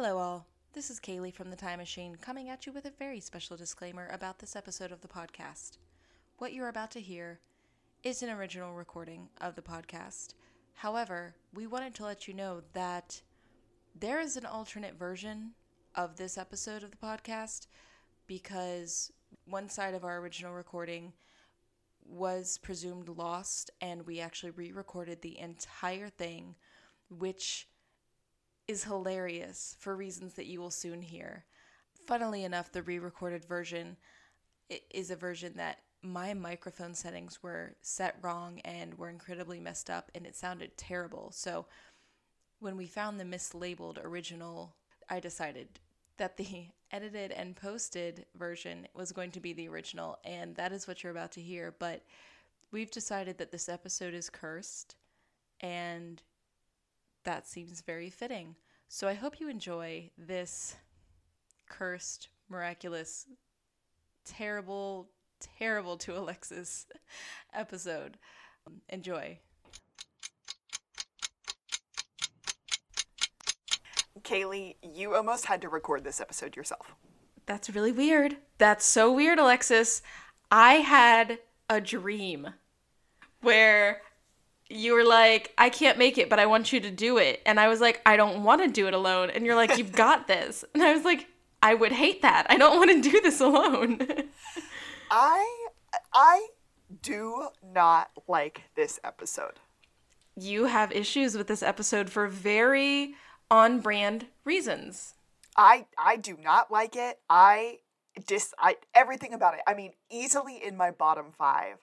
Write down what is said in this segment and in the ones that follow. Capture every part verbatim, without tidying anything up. Hello all, this is Kaylee from The Time Machine coming at you with a very special disclaimer about this episode of the podcast. What you're about to hear is an original recording of the podcast. However, we wanted to let you know that there is an alternate version of this episode of the podcast because one side of our original recording was presumed lost and we actually re-recorded the entire thing, which is hilarious for reasons that you will soon hear. Funnily enough, the re-recorded version is a version that my microphone settings were set wrong and were incredibly messed up, and it sounded terrible. So when we found the mislabeled original, I decided that the edited and posted version was going to be the original, and that is what you're about to hear. But we've decided that this episode is cursed, and that seems very fitting. So I hope you enjoy this cursed, miraculous, terrible, terrible to Alexis episode. Enjoy. Kaylee, you almost had to record this episode yourself. That's really weird. That's so weird, Alexis. I had a dream where you were like, I can't make it, but I want you to do it. And I was like, I don't want to do it alone. And you're like, you've got this. And I was like, I would hate that. I don't want to do this alone. I I do not like this episode. You have issues with this episode for very on-brand reasons. I I do not like it. I dis I everything about it. I mean, easily in my bottom five.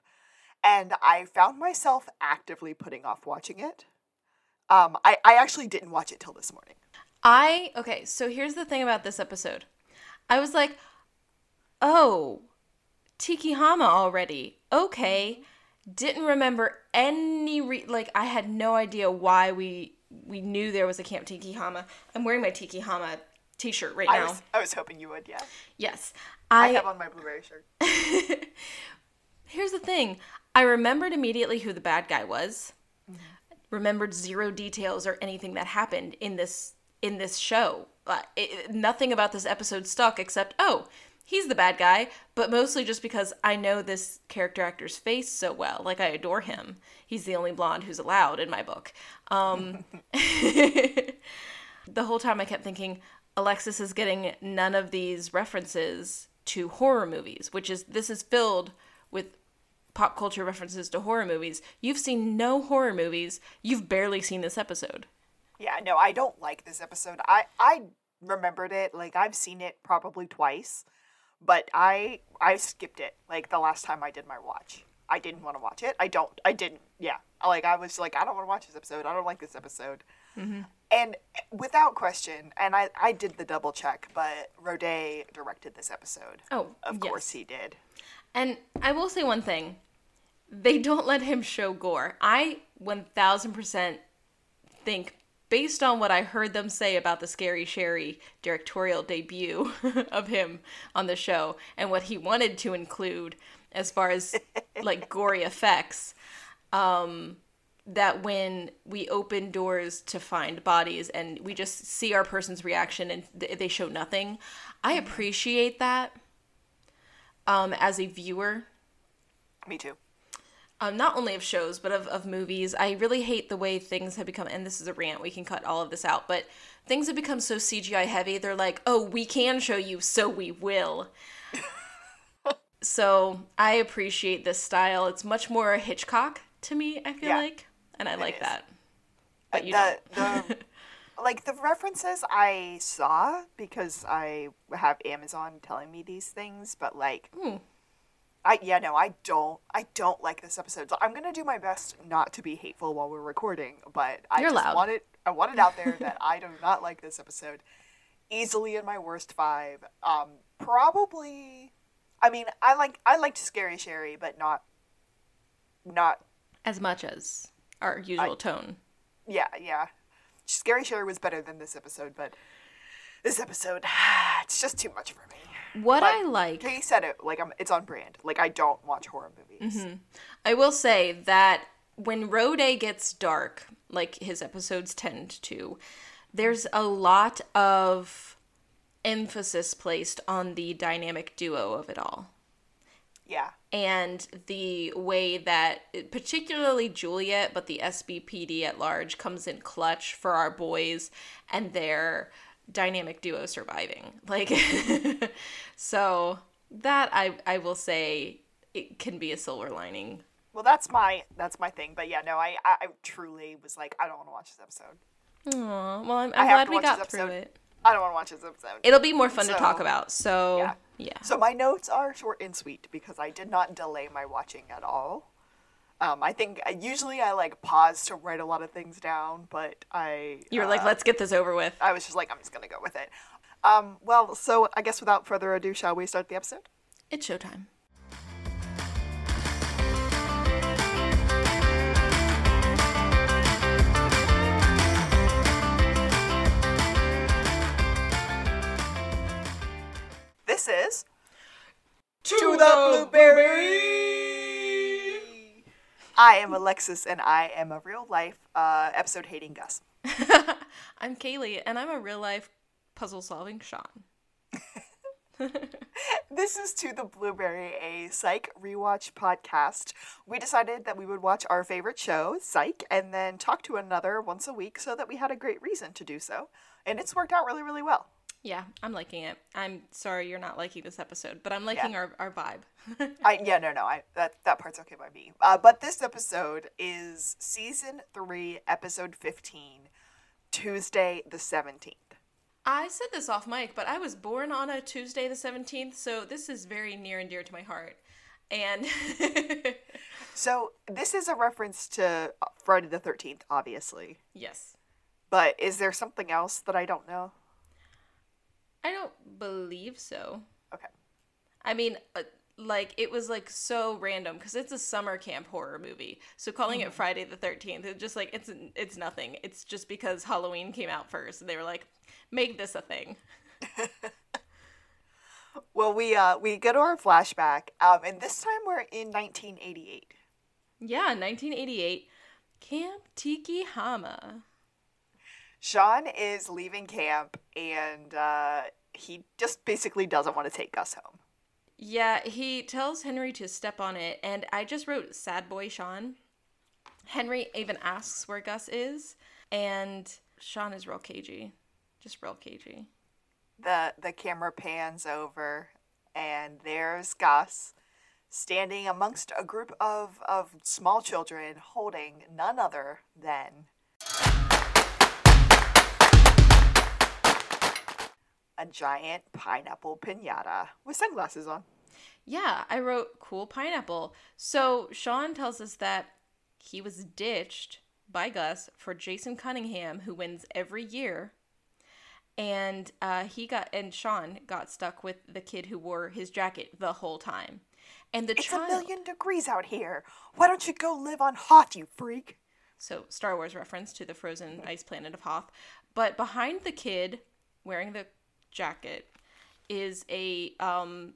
And I found myself actively putting off watching it. Um, I, I actually didn't watch it till this morning. I, okay, so here's the thing about this episode. I was like, oh, Tiki Hama already. Okay. Didn't remember any, re- like, I had no idea why we we knew there was a Camp Tiki Hama. I'm wearing my Tiki Hama t-shirt right now. I was, I was hoping you would, yeah. Yes. I, I have on my blueberry shirt. Here's the thing. I remembered immediately who the bad guy was. Mm-hmm. Remembered zero details or anything that happened in this in this show. Uh, it, nothing about this episode stuck except, oh, he's the bad guy, but mostly just because I know this character actor's face so well. Like, I adore him. He's the only blonde who's allowed in my book. Um, the whole time I kept thinking, Alexis is getting none of these references to horror movies, which is, this is filled with pop culture references to horror movies. You've seen no horror movies. You've barely seen this episode. Yeah, no, I don't like this episode. I, I remembered it. Like, I've seen it probably twice, but I I skipped it. Like, the last time I did my watch, I didn't want to watch it. I don't. I didn't. Yeah. Like, I was like, I don't want to watch this episode. I don't like this episode. Mm-hmm. And without question, and I, I did the double check, but Roday directed this episode. Oh, of yes. course he did. And I will say one thing. They don't let him show gore. I one thousand percent think, based on what I heard them say about the Scary Sherry directorial debut of him on the show and what he wanted to include as far as, like, gory effects, um, that when we open doors to find bodies and we just see our person's reaction and th- they show nothing, I appreciate that. Um, as a viewer. Me too. Um, not only of shows, but of, of movies. I really hate the way things have become, and this is a rant, we can cut all of this out, but things have become so C G I heavy, they're like, oh, we can show you, so we will. So I appreciate this style. It's much more Hitchcock to me, I feel yeah, like, and I like is. that. But uh, you the, don't. the, like, the references I saw, because I have Amazon telling me these things, but, like, mm. I yeah, no, I don't, I don't like this episode. I'm going to do my best not to be hateful while we're recording, but I You're just loud. want it, I want it out there that I do not like this episode. Easily in my worst five. Um, probably, I mean, I like, I liked Scary Sherry, but not, not. As much as our usual I, tone. Yeah, yeah. Scary Sherry was better than this episode, but this episode, it's just too much for me. What but I like... Kay said it, like, I'm, it's on brand. Like, I don't watch horror movies. Mm-hmm. I will say that when Roday gets dark, like his episodes tend to, there's a lot of emphasis placed on the dynamic duo of it all. Yeah. And the way that, particularly Juliet, but the S B P D at large, comes in clutch for our boys and their dynamic duo surviving. Like, so that I I will say it can be a silver lining. Well, that's my that's my thing. But yeah, no, I, I, I truly was like, I don't want to watch this episode. Aw, well, I'm, I'm glad we got through it. I don't want to watch this episode. It'll be more fun so, to talk about. So, yeah. yeah. So my notes are short and sweet because I did not delay my watching at all. Um, I think usually I like pause to write a lot of things down, but I... You were uh, like, let's get this over with. I was just like, I'm just going to go with it. Um, well, so I guess without further ado, shall we start the episode? It's showtime. This is To, to the, the Blueberry. I am Alexis, and I am a real-life uh, episode-hating Gus. I'm Kaylee, and I'm a real-life puzzle-solving Sean. This is To the Blueberry, a Psych rewatch podcast. We decided that we would watch our favorite show, Psych, and then talk to another once a week so that we had a great reason to do so. And it's worked out really, really well. Yeah, I'm liking it. I'm sorry you're not liking this episode, but I'm liking yeah. our, our vibe. I yeah, no, no, I that, that part's okay by me. Uh, but this episode is Season three, Episode fifteen, Tuesday the seventeenth. I said this off mic, but I was born on a Tuesday the seventeenth, so this is very near and dear to my heart. And so this is a reference to Friday the thirteenth, obviously. Yes. But is there something else that I don't know? I don't believe so. Okay. I mean, like, it was, like, so random, because it's a summer camp horror movie. So calling mm-hmm. it Friday the thirteenth, it's just, like, it's it's nothing. It's just because Halloween came out first, and they were like, make this a thing. Well, we uh, we go to our flashback, um, and this time we're in nineteen eighty-eight. Yeah, nineteen eighty-eight. Camp Tiki Hama. Sean is leaving camp, and uh, he just basically doesn't want to take Gus home. Yeah, he tells Henry to step on it, and I just wrote sad boy Sean. Henry even asks where Gus is, and Sean is real cagey. Just real cagey. The, the camera pans over, and there's Gus standing amongst a group of, of small children holding none other than... a giant pineapple piñata with sunglasses on. Yeah, I wrote cool pineapple. So Sean tells us that he was ditched by Gus for Jason Cunningham, who wins every year. And uh, he got and Sean got stuck with the kid who wore his jacket the whole time. And the it's child... a million degrees out here. Why don't you go live on Hoth, you freak? So Star Wars reference to the frozen ice planet of Hoth. But behind the kid wearing the jacket is a um,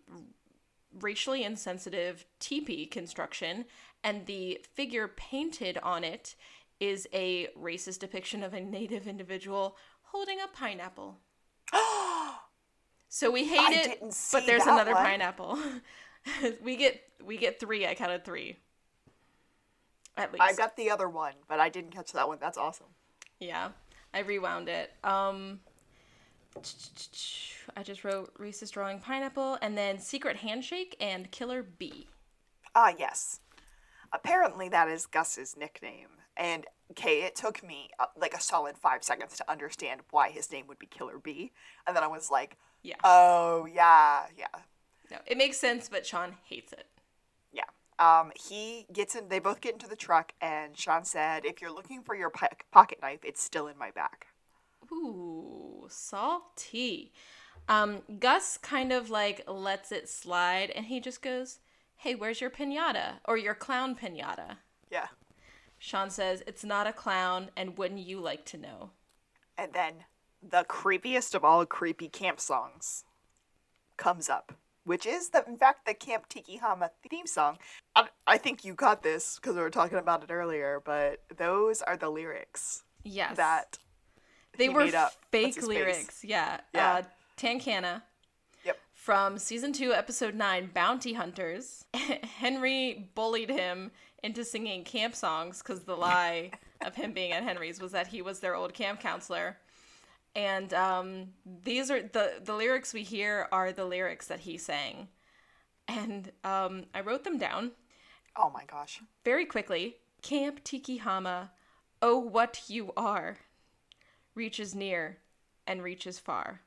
racially insensitive teepee construction, and the figure painted on it is a racist depiction of a Native individual holding a pineapple. So we hate I it, but there's another one. Pineapple. we get we get three. I counted three. At least I got the other one, but I didn't catch that one. That's awesome. Yeah, I rewound it. Um. I just wrote Reese's drawing pineapple, and then Secret Handshake and Killer Bee. Ah, yes. Apparently that is Gus's nickname. And, okay, it took me uh, like a solid five seconds to understand why his name would be Killer Bee. And then I was like, yeah. oh, yeah, yeah. No, it makes sense, but Sean hates it. Yeah. Um, he gets in, they both get into the truck, and Sean said, if you're looking for your po- pocket knife, it's still in my back. Ooh, salty. Um, Gus kind of like lets it slide, and he just goes, hey, where's your piñata? Or your clown piñata? Yeah. Sean says, it's not a clown, and wouldn't you like to know? And then the creepiest of all creepy camp songs comes up, which is, the, in fact, the Camp Tiki Hama theme song. I, I think you got this because we were talking about it earlier, but those are the lyrics. Yes. That... They were fake lyrics. Yeah. yeah. Uh, Tancana. Yep. From season two, episode nine, Bounty Hunters. Henry bullied him into singing camp songs because the lie of him being at Henry's was that he was their old camp counselor. And um, these are the, the lyrics we hear are the lyrics that he sang. And um, I wrote them down. Oh, my gosh. Very quickly. Camp Tiki Hama, oh, what you are, reaches near and reaches far.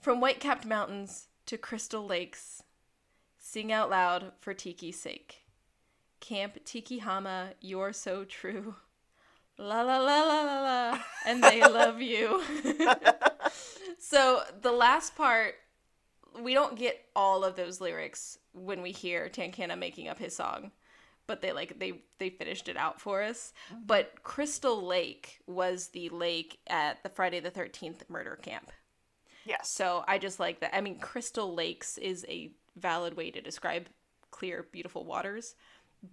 From white-capped mountains to crystal lakes, sing out loud for Tiki's sake. Camp Tiki Hama, you're so true. La la la la la la, and they love you. So the last part, we don't get all of those lyrics when we hear Tancana making up his song, but they like they they finished it out for us. But Crystal Lake was the lake at the Friday the thirteenth murder camp. Yes. So I just like that. I mean, Crystal Lakes is a valid way to describe clear, beautiful waters,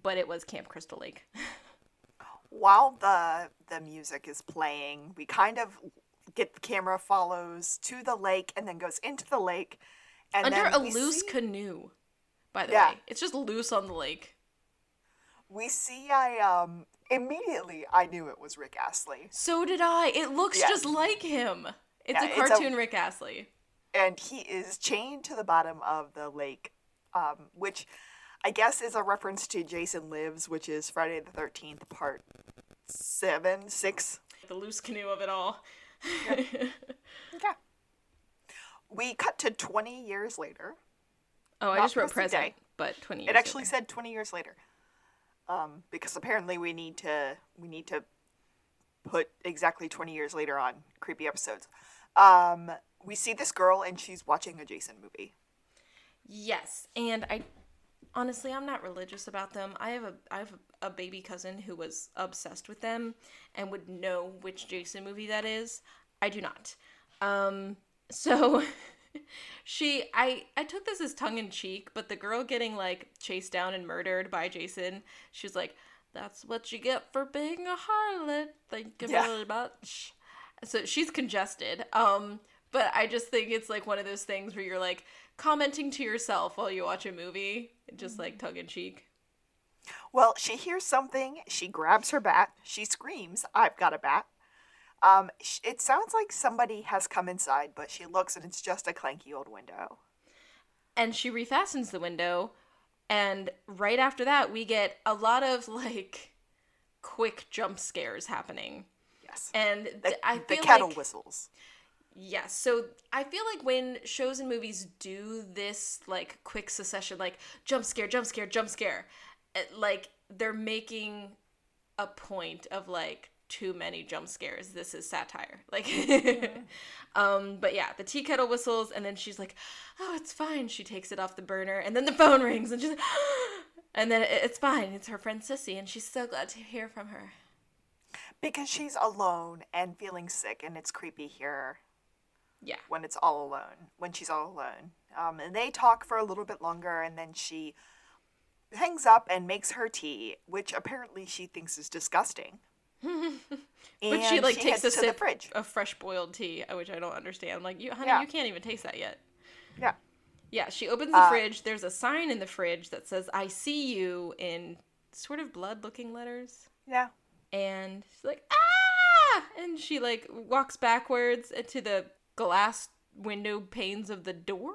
but it was Camp Crystal Lake. While the the music is playing, we kind of get the camera follows to the lake and then goes into the lake. And Under then a loose see... canoe, by the yeah. way. It's just loose on the lake. We see, I, um, immediately I knew it was Rick Astley. So did I. It looks yeah. just like him. It's yeah, a cartoon it's a... Rick Astley. And he is chained to the bottom of the lake, um, which... I guess is a reference to Jason Lives, which is Friday the thirteenth, part seven, six. The loose canoe of it all. Yeah. Okay. We cut to twenty years later. Oh, I Not just wrote present, day. But twenty years It actually later. Said twenty years later. Um, because apparently we need to we need to put exactly twenty years later on creepy episodes. Um, we see this girl and she's watching a Jason movie. Yes, and I... Honestly, I'm not religious about them. I have a I have a baby cousin who was obsessed with them and would know which Jason movie that is. I do not. Um, so she I I took this as tongue in cheek, but the girl getting like chased down and murdered by Jason, she's like, "That's what you get for being a harlot. Thank you very much." So she's congested. Um, but I just think it's like one of those things where you're like commenting to yourself while you watch a movie. Just like tongue in cheek. Well, she hears something. She grabs her bat. She screams, "I've got a bat." Um, it sounds like somebody has come inside, but she looks and it's just a clanky old window. And she refastens the window. And right after that, we get a lot of like quick jump scares happening. Yes. And the, th- I feel the kettle like... whistles. Yes, so I feel like when shows and movies do this, like, quick succession, like, jump scare, jump scare, jump scare, like, they're making a point of, like, too many jump scares. This is satire. Like, mm-hmm. um, but yeah, the tea kettle whistles, and then she's like, "Oh, it's fine." She takes it off the burner, and then the phone rings, and she's like, and then it's fine. It's her friend Sissy, and she's so glad to hear from her. Because she's alone and feeling sick, and it's creepy here. Yeah. When it's all alone, when she's all alone. Um, and they talk for a little bit longer, and then she hangs up and makes her tea, which apparently she thinks is disgusting. But she, like, she takes a sip of fresh boiled tea, which I don't understand. I'm like, you, honey, yeah. you can't even taste that yet. Yeah. Yeah, she opens the uh, fridge. There's a sign in the fridge that says, "I see you," in sort of blood-looking letters. Yeah. And she's like, "Ah!" And she, like, walks backwards to the... glass window panes of the door.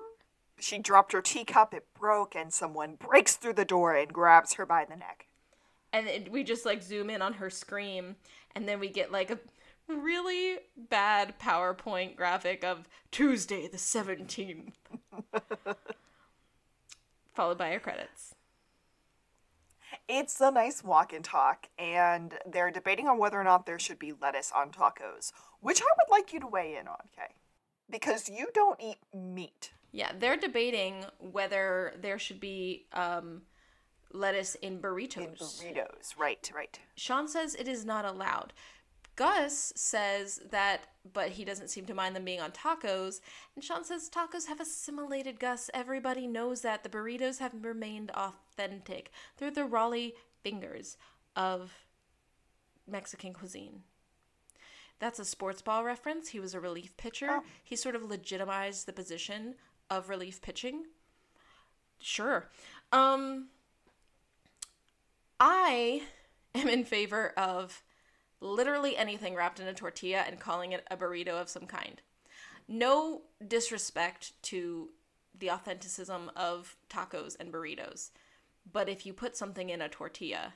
She dropped her teacup, it broke, and someone breaks through the door and grabs her by the neck. And it, we just like zoom in on her scream, and then we get like a really bad PowerPoint graphic of Tuesday the seventeenth. Followed by her credits. It's a nice walk and talk, and they're debating on whether or not there should be lettuce on tacos, which I would like you to weigh in on, Kay. Because you don't eat meat. Yeah, they're debating whether there should be um, lettuce in burritos. In burritos, right, right. Sean says it is not allowed. Gus says that, but he doesn't seem to mind them being on tacos. And Sean says tacos have assimilated, Gus. Everybody knows that. The burritos have remained authentic. They're the Raleigh fingers of Mexican cuisine. That's a sports ball reference. He was a relief pitcher. Oh. He sort of legitimized the position of relief pitching. Sure. Um, I am in favor of literally anything wrapped in a tortilla and calling it a burrito of some kind. No disrespect to the authenticism of tacos and burritos, but if you put something in a tortilla,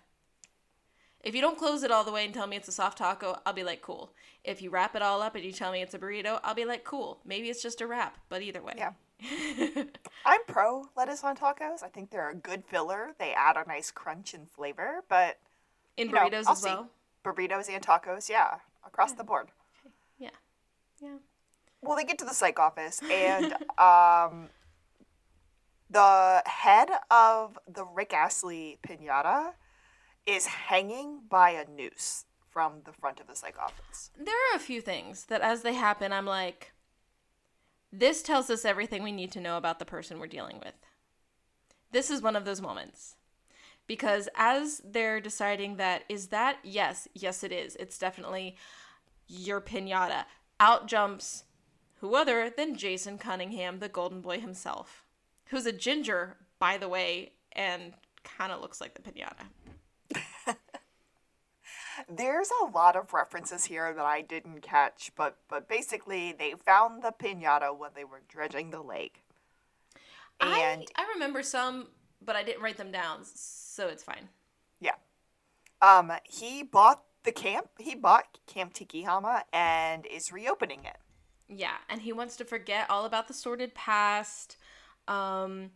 if you don't close it all the way and tell me it's a soft taco, I'll be like, cool. If you wrap it all up and you tell me it's a burrito, I'll be like, cool. Maybe it's just a wrap, but either way. Yeah. I'm pro lettuce on tacos. I think they're a good filler. They add a nice crunch and flavor, but in burritos know, I'll as well. See burritos and tacos, yeah, across yeah. the board. Yeah. Yeah. Well, they get to the psych office and um the head of the Rick Astley piñata is hanging by a noose from the front of the psych office. There are a few things that as they happen, I'm like, this tells us everything we need to know about the person we're dealing with. This is one of those moments. Because as they're deciding that, is that? Yes. Yes, it is. It's definitely your piñata. Out jumps who other than Jason Cunningham, the golden boy himself. Who's a ginger, by the way, and kind of looks like the piñata. There's a lot of references here that I didn't catch, but but basically they found the piñata when they were dredging the lake. And I, I remember some, but I didn't write them down, so it's fine. Yeah. Um, he bought the camp. He bought Camp Tiki Hama and is reopening it. Yeah, and he wants to forget all about the sordid past, um,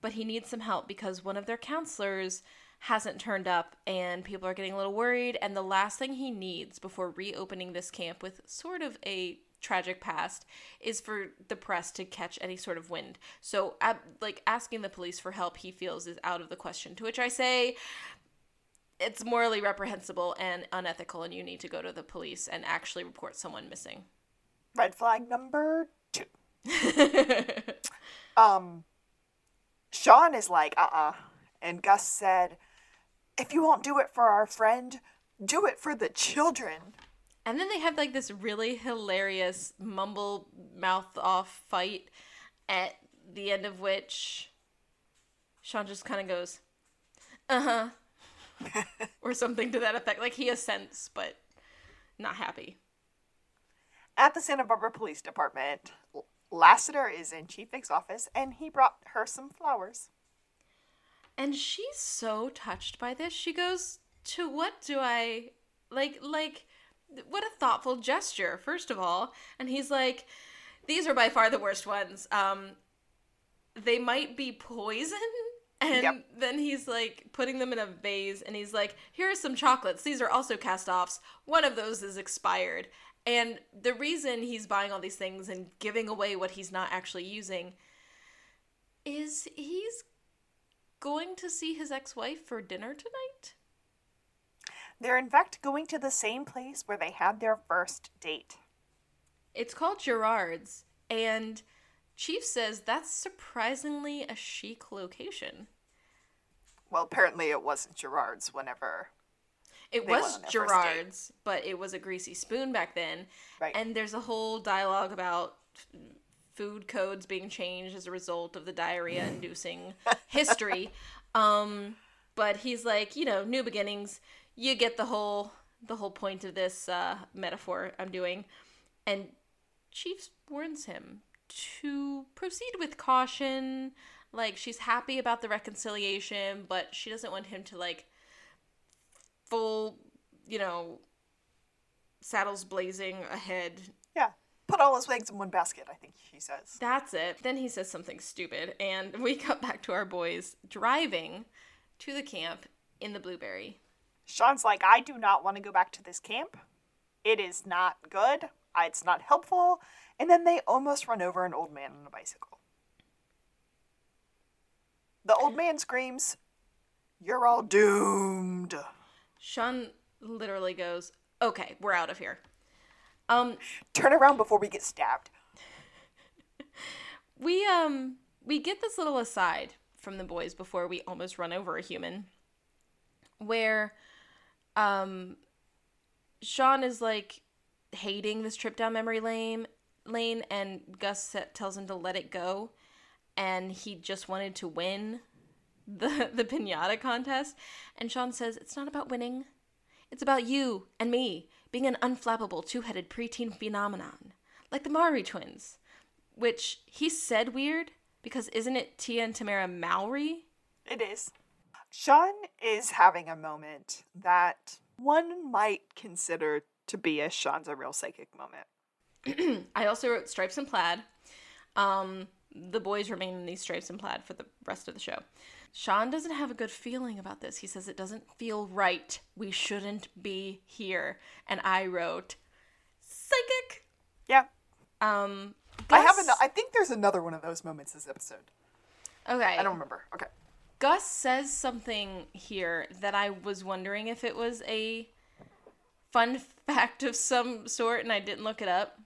but he needs some help because one of their counselors hasn't turned up and people are getting a little worried, and the last thing he needs before reopening this camp with sort of a tragic past is for the press to catch any sort of wind. So uh, like asking the police for help he feels is out of the question, to which I say it's morally reprehensible and unethical and you need to go to the police and actually report someone missing. Red flag number two. um, Sean is like, uh-uh. And Gus said, if you won't do it for our friend, do it for the children. And then they have like this really hilarious mumble mouth off fight at the end of which Sean just kind of goes, uh-huh. Or something to that effect. Like he assents, but not happy. At the Santa Barbara Police Department, Lassiter is in Chief Vick's office and he brought her some flowers. And she's so touched by this. She goes, to what do I, like, like, what a thoughtful gesture, first of all. And he's like, these are by far the worst ones. Um, they might be poison. And yep. Then he's like putting them in a vase and he's like, here are some chocolates. These are also cast-offs. One of those is expired. And the reason he's buying all these things and giving away what he's not actually using is he's going to see his ex-wife for dinner tonight? They're in fact going to the same place where they had their first date. It's called Gerard's, and Chief says that's surprisingly a chic location. Well, apparently it wasn't Gerard's whenever It was Gerard's, but it was a greasy spoon back then. Right. And there's a whole dialogue about food codes being changed as a result of the diarrhea-inducing history. Um, but he's like, you know, new beginnings. You get the whole the whole point of this uh, metaphor I'm doing. And Chief warns him to proceed with caution. Like, she's happy about the reconciliation, but she doesn't want him to, like, full, you know, saddles blazing ahead. Yeah. Put all his eggs in one basket, I think she says. That's it. Then he says something stupid, and we cut back to our boys driving to the camp in the Blueberry. Sean's like, I do not want to go back to this camp. It is not good. It's not helpful. And then they almost run over an old man on a bicycle. The old man screams, "You're all doomed." Sean literally goes, okay, we're out of here. Um, Turn around before we get stabbed. we um we get this little aside from the boys before we almost run over a human, where um Sean is like, hating this trip down memory lane, lane and Gus tells him to let it go, and he just wanted to win the the piñata contest. And Sean says, it's not about winning. It's about you and me being an unflappable two-headed preteen phenomenon, like the Maori twins, which he said weird because isn't it Tia and Tamara Maori? It is. Sean is having a moment that one might consider to be a Sean's a real psychic moment. I also wrote stripes and plaid. Um, the boys remain in these stripes and plaid for the rest of the show. Sean doesn't have a good feeling about this. He says it doesn't feel right. We shouldn't be here. And I wrote, psychic. Yeah. Um, Gus... I have. An- I think there's another one of those moments this episode. Okay. I don't remember. Okay. Gus says something here that I was wondering if it was a fun fact of some sort, and I didn't look it up.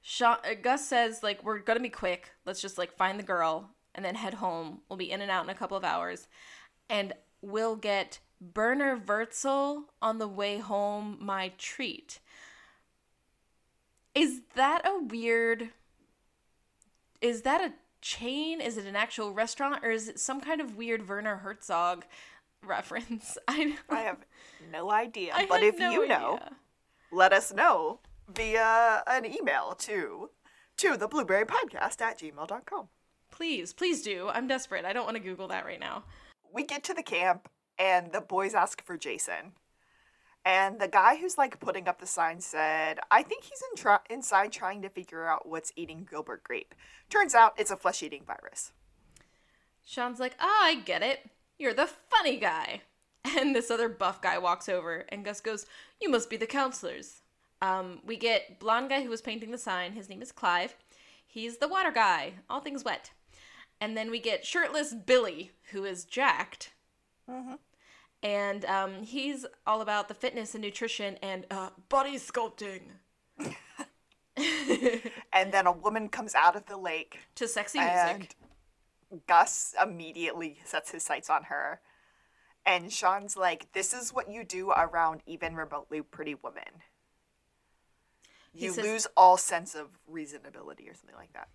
Sean, uh, Gus says, like, we're gonna be quick. Let's just, like, find the girl and then head home. We'll be in and out in a couple of hours. And we'll get Berner Wurzel on the way home, my treat. Is that a weird... Is that a chain? Is it an actual restaurant? Or is it some kind of weird Werner Herzog reference? I, I have no idea. I but if no you idea. know, let us know via an email to, to the Blueberry Podcast at gmail dot com. Please, please do. I'm desperate. I don't want to Google that right now. We get to the camp, and the boys ask for Jason. And the guy who's, like, putting up the sign said, I think he's in tra- inside trying to figure out what's eating Gilbert Grape. Turns out it's a flesh-eating virus. Sean's like, oh, I get it. You're the funny guy. And this other buff guy walks over, and Gus goes, you must be the counselors. Um, we get blonde guy who was painting the sign. His name is Clive. He's the water guy. All things wet. And then we get shirtless Billy, who is jacked. Mm-hmm. And um, he's all about the fitness and nutrition and uh, body sculpting. And then a woman comes out of the lake. To sexy music. And Gus immediately sets his sights on her. And Sean's like, this is what you do around even remotely pretty women. You says, lose all sense of reasonability or something like that.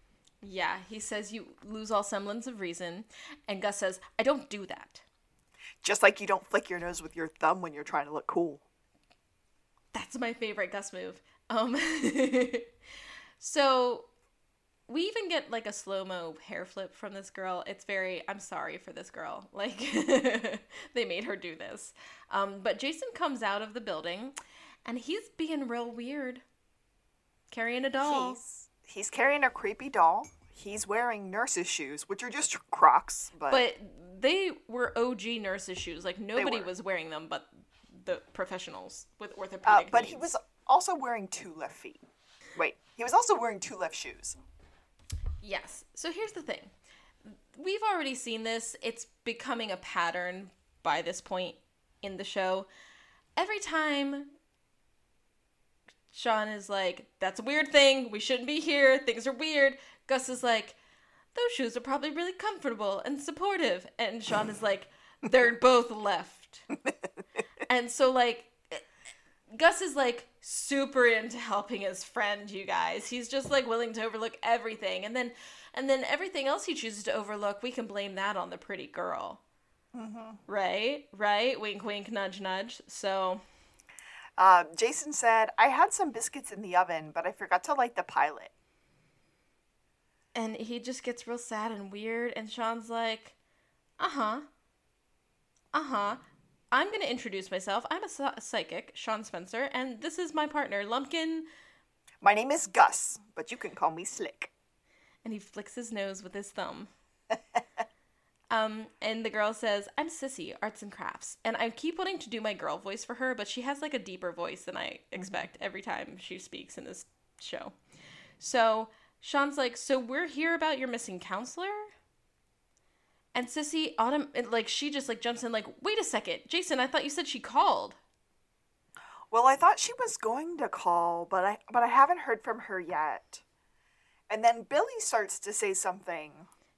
Yeah, he says you lose all semblance of reason. And Gus says, I don't do that. Just like you don't flick your nose with your thumb when you're trying to look cool. That's my favorite Gus move. Um, so we even get like a slow-mo hair flip from this girl. It's very, I'm sorry for this girl. Like they made her do this. Um, but Jason comes out of the building and he's being real weird. Carrying a doll. He's, he's carrying a creepy doll. He's wearing nurse's shoes, which are just Crocs. But, but they were O G nurse's shoes. Like, nobody was wearing them but the professionals with orthopedic uh, But needs. He was also wearing two left feet. Wait, he was also wearing two left shoes. Yes. So here's the thing. We've already seen this. It's becoming a pattern by this point in the show. Every time... Sean is like, that's a weird thing. We shouldn't be here. Things are weird. Gus is like, those shoes are probably really comfortable and supportive. And Sean is like, they're both left. And so, like, Gus is, like, super into helping his friend, you guys. He's just, like, willing to overlook everything. And then and then everything else he chooses to overlook, we can blame that on the pretty girl. Mm-hmm. Right? Right? Wink, wink, nudge, nudge. So... Um, Jason said, I had some biscuits in the oven, but I forgot to light the pilot. And he just gets real sad and weird, and Sean's like, uh-huh, uh-huh, I'm going to introduce myself. I'm a psychic, Sean Spencer, and this is my partner, Lumpkin. My name is Gus, but you can call me Slick. And he flicks his nose with his thumb. Um, and the girl says, I'm Sissy, arts and crafts. And I keep wanting to do my girl voice for her, but she has like a deeper voice than I expect every time she speaks in this show. So Sean's like, so we're here about your missing counselor? And Sissy, autumn, like she just like jumps in like, wait a second, Jason, I thought you said she called. Well, I thought she was going to call, but I, but I haven't heard from her yet. And then Billy starts to say something.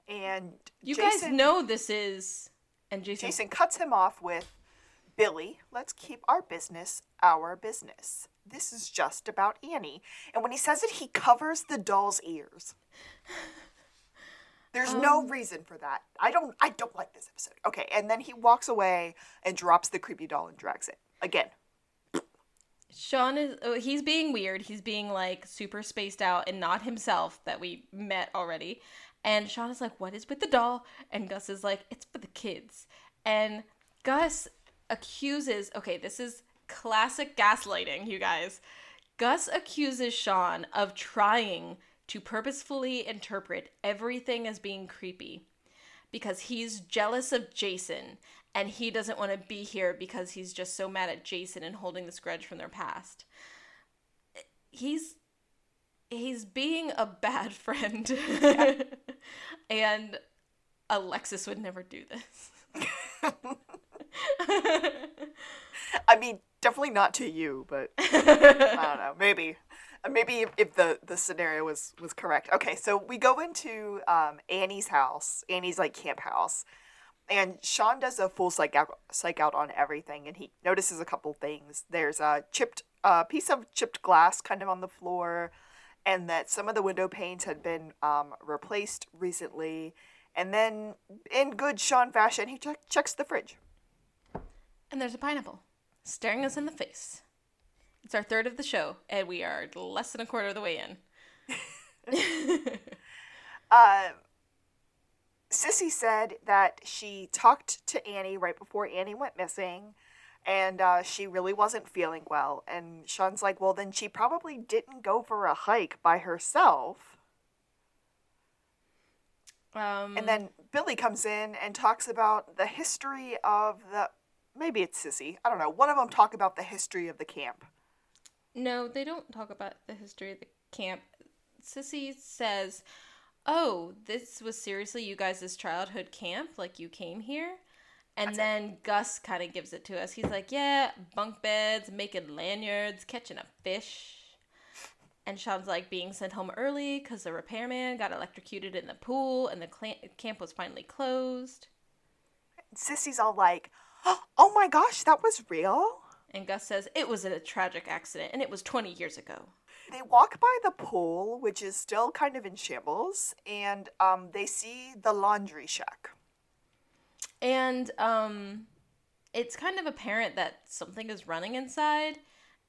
And you Jason, guys know this is, and Jason, Jason cuts him off with, Billy, let's keep our business our business. This is just about Annie. And when he says it, he covers the doll's ears. There's um, no reason for that. I don't I don't like this episode. Okay, and then he walks away and drops the creepy doll and drags it. Again. Sean is, oh, he's being weird. He's being, like, super spaced out and not himself that we met already. And Sean is like, what is with the doll? And Gus is like, it's for the kids. And Gus accuses, okay, this is classic gaslighting, you guys. Gus accuses Sean of trying to purposefully interpret everything as being creepy because he's jealous of Jason and he doesn't want to be here because he's just so mad at Jason and holding this grudge from their past. He's he's being a bad friend. Yeah. And Alexis would never do this. I mean, definitely not to you, but I don't know, maybe. Maybe if the, the scenario was, was correct. Okay, so we go into um, Annie's house, Annie's, like, camp house, and Sean does a full psych out, psych out on everything, and he notices a couple things. There's a chipped uh, piece of chipped glass kind of on the floor, and that some of the window panes had been um, replaced recently. And then, in good Sean fashion, he check, checks the fridge. And there's a pineapple staring us in the face. It's our third of the show, and we are less than a quarter of the way in. uh, Sissy said that she talked to Annie right before Annie went missing, and uh, she really wasn't feeling well. And Sean's like, well, then she probably didn't go for a hike by herself. Um, and then Billy comes in and talks about the history of the... Maybe it's Sissy. I don't know. One of them talk about the history of the camp. No, they don't talk about the history of the camp. Sissy says, oh, this was seriously you guys' childhood camp? Like, you came here? And That's then it. Gus kind of gives it to us. He's like, yeah, bunk beds, making lanyards, catching a fish. And Sean's like being sent home early because the repairman got electrocuted in the pool and the cl- camp was finally closed. Sissy's all like, oh my gosh, that was real? And Gus says, it was a tragic accident, and it was twenty years ago. They walk by the pool, which is still kind of in shambles, and um, they see the laundry shack. And um, it's kind of apparent that something is running inside,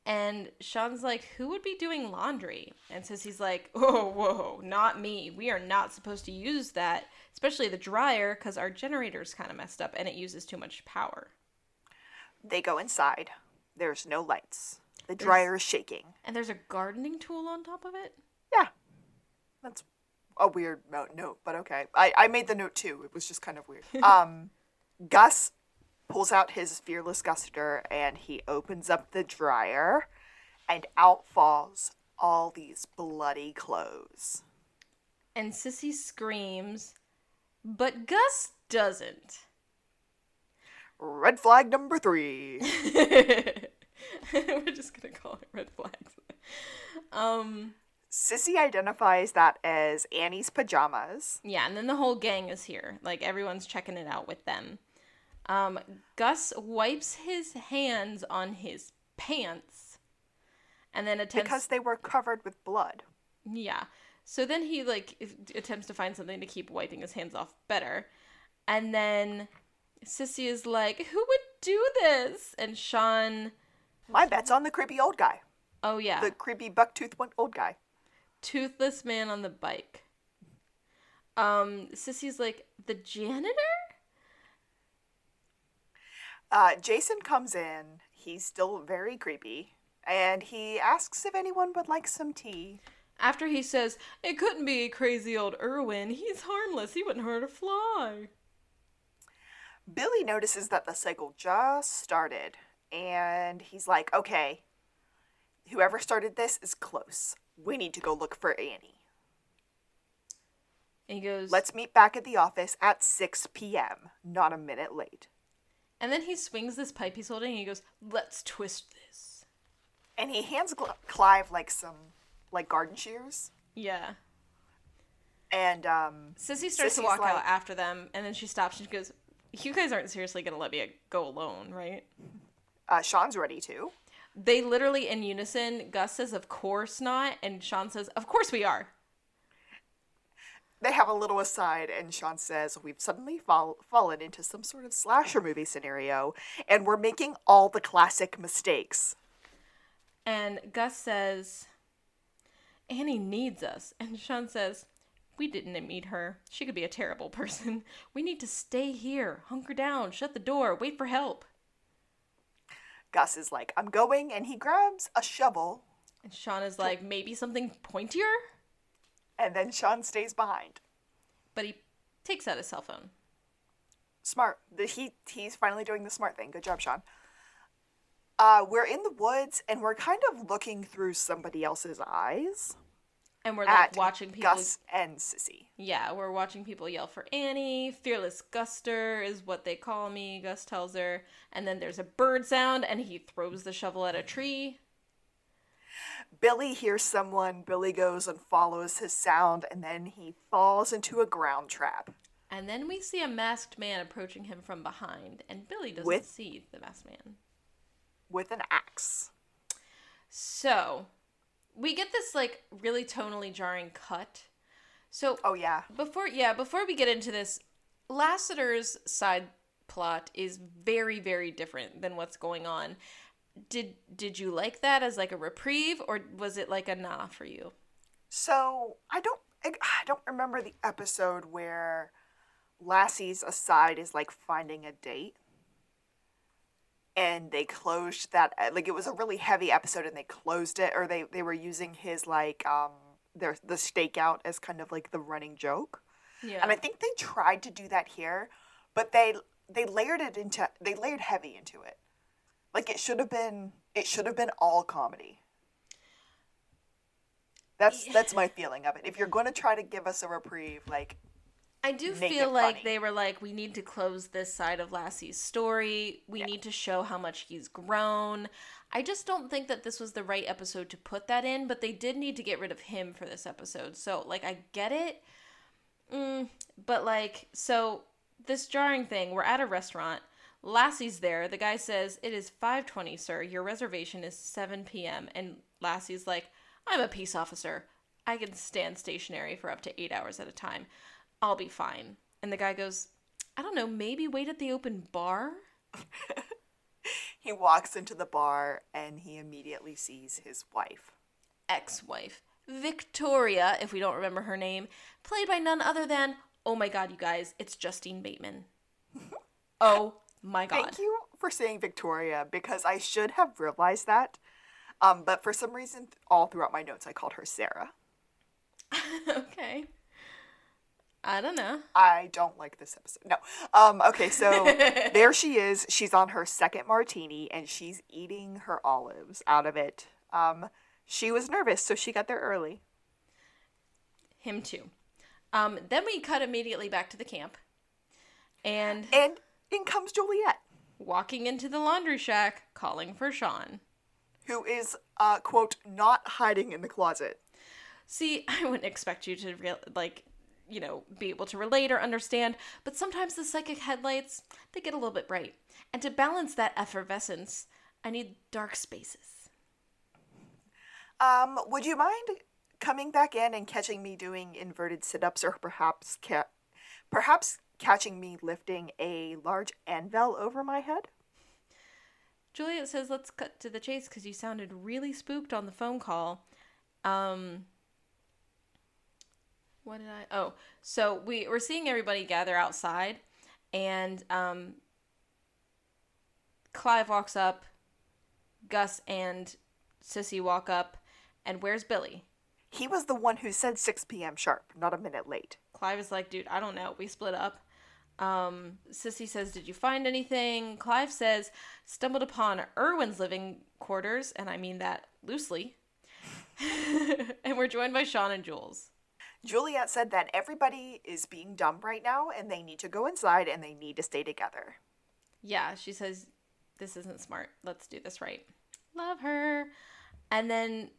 and Sean's like, who would be doing laundry? And says he's like, oh, whoa, not me. We are not supposed to use that, especially the dryer, because our generator's kind of messed up, and it uses too much power. They go inside. There's no lights. The dryer there's, is shaking. And there's a gardening tool on top of it? Yeah. That's a weird note, but okay. I, I made the note too. It was just kind of weird. Um, Gus pulls out his fearless Gussiter and he opens up the dryer and out falls all these bloody clothes. And Sissy screams, but Gus doesn't. Red flag number three. We're just going to call it red flags. Um, Sissy identifies that as Annie's pajamas. Yeah, and then the whole gang is here. Like, everyone's checking it out with them. Um, Gus wipes his hands on his pants and then attempts... Because they were covered with blood. Yeah. So then he, like, attempts to find something to keep wiping his hands off better. And then... Sissy is like, who would do this? And Sean... My bet's on the creepy old guy. Oh, yeah. The creepy buck-toothed old guy. Toothless man on the bike. Um, Sissy's like, the janitor? Uh, Jason comes in. He's still very creepy. And he asks if anyone would like some tea. After he says, it couldn't be crazy old Irwin. He's harmless. He wouldn't hurt a fly. Billy notices that the cycle just started, and he's like, okay, whoever started this is close. We need to go look for Annie. And he goes... Let's meet back at the office at six p.m., not a minute late. And then he swings this pipe he's holding, and he goes, let's twist this. And he hands Clive, like, some, like, garden shears. Yeah. And, um... Sissy starts Sissy's to walk like, out after them, and then she stops, and she goes... You guys aren't seriously going to let me go alone, right? Uh, Sean's ready too. They literally in unison, Gus says, of course not. And Sean says, of course we are. They have a little aside and Sean says, we've suddenly fall- fallen into some sort of slasher movie scenario and we're making all the classic mistakes. And Gus says, Annie needs us. And Sean says, we didn't need her. She could be a terrible person. We need to stay here, hunker down, shut the door, wait for help. Gus is like, I'm going, and he grabs a shovel. And Sean is like, maybe something pointier? And then Sean stays behind. But he takes out his cell phone. Smart. He, he's finally doing the smart thing. Good job, Sean. Uh, we're in the woods, and we're kind of looking through somebody else's eyes. And we're like watching people. Gus and Sissy. Yeah, we're watching people yell for Annie. Fearless Guster is what they call me, Gus tells her. And then there's a bird sound, and he throws the shovel at a tree. Billy hears someone. Billy goes and follows his sound, and then he falls into a ground trap. And then we see a masked man approaching him from behind, and Billy doesn't with, see the masked man. With an axe. So we get this, like, really tonally jarring cut. So oh, yeah. Before, yeah, before we get into this, Lassiter's side plot is very, very different than what's going on. Did did you like that as, like, a reprieve, or was it, like, a nah for you? So I don't I don't remember the episode where Lassie's aside is, like, finding a date. And they closed that, like, it was a really heavy episode and they closed it, or they, they were using his, like, um, their the stakeout as kind of, like, the running joke. Yeah. And I think they tried to do that here, but they they layered it into, they layered heavy into it. Like, it should have been, it should have been all comedy. That's, yeah. that's my feeling of it. If you're going to try to give us a reprieve, like, I do feel like funny. They were like, we need to close this side of Lassie's story. We yeah. need to show how much he's grown. I just don't think that this was the right episode to put that in, but they did need to get rid of him for this episode. So, like, I get it. Mm, but, like, so this jarring thing, we're at a restaurant. Lassie's there. The guy says, it is five twenty, sir. Your reservation is seven p.m. And Lassie's like, I'm a peace officer. I can stand stationary for up to eight hours at a time. I'll be fine. And the guy goes, I don't know, maybe wait at the open bar? He walks into the bar and he immediately sees his wife. Ex-wife. Victoria, if we don't remember her name, played by none other than, oh my god, you guys, it's Justine Bateman. Oh my god. Thank you for saying Victoria, because I should have realized that. Um, but for some reason, all throughout my notes, I called her Sarah. Okay. I don't know. I don't like this episode. No. Um, okay, so there she is. She's on her second martini, and she's eating her olives out of it. Um, she was nervous, so she got there early. Him too. Um, then we cut immediately back to the camp. And, and in comes Juliet. Walking into the laundry shack, calling for Sean. Who is, uh, quote, not hiding in the closet. See, I wouldn't expect you to, re- like... you know, be able to relate or understand, but sometimes the psychic headlights, they get a little bit bright. And to balance that effervescence, I need dark spaces. Um, would you mind coming back in and catching me doing inverted sit-ups, or perhaps ca- perhaps catching me lifting a large anvil over my head? Juliet says, let's cut to the chase because you sounded really spooked on the phone call. Um... What did I? Oh, so we, we're seeing everybody gather outside, and um, Clive walks up, Gus and Sissy walk up, and where's Billy? He was the one who said six p.m. sharp, not a minute late. Clive is like, dude, I don't know. We split up. Um, Sissy says, did you find anything? Clive says, stumbled upon Irwin's living quarters, and I mean that loosely. And we're joined by Sean and Jules. Juliet said that everybody is being dumb right now and they need to go inside and they need to stay together. Yeah, she says, this isn't smart. Let's do this right. Love her. And then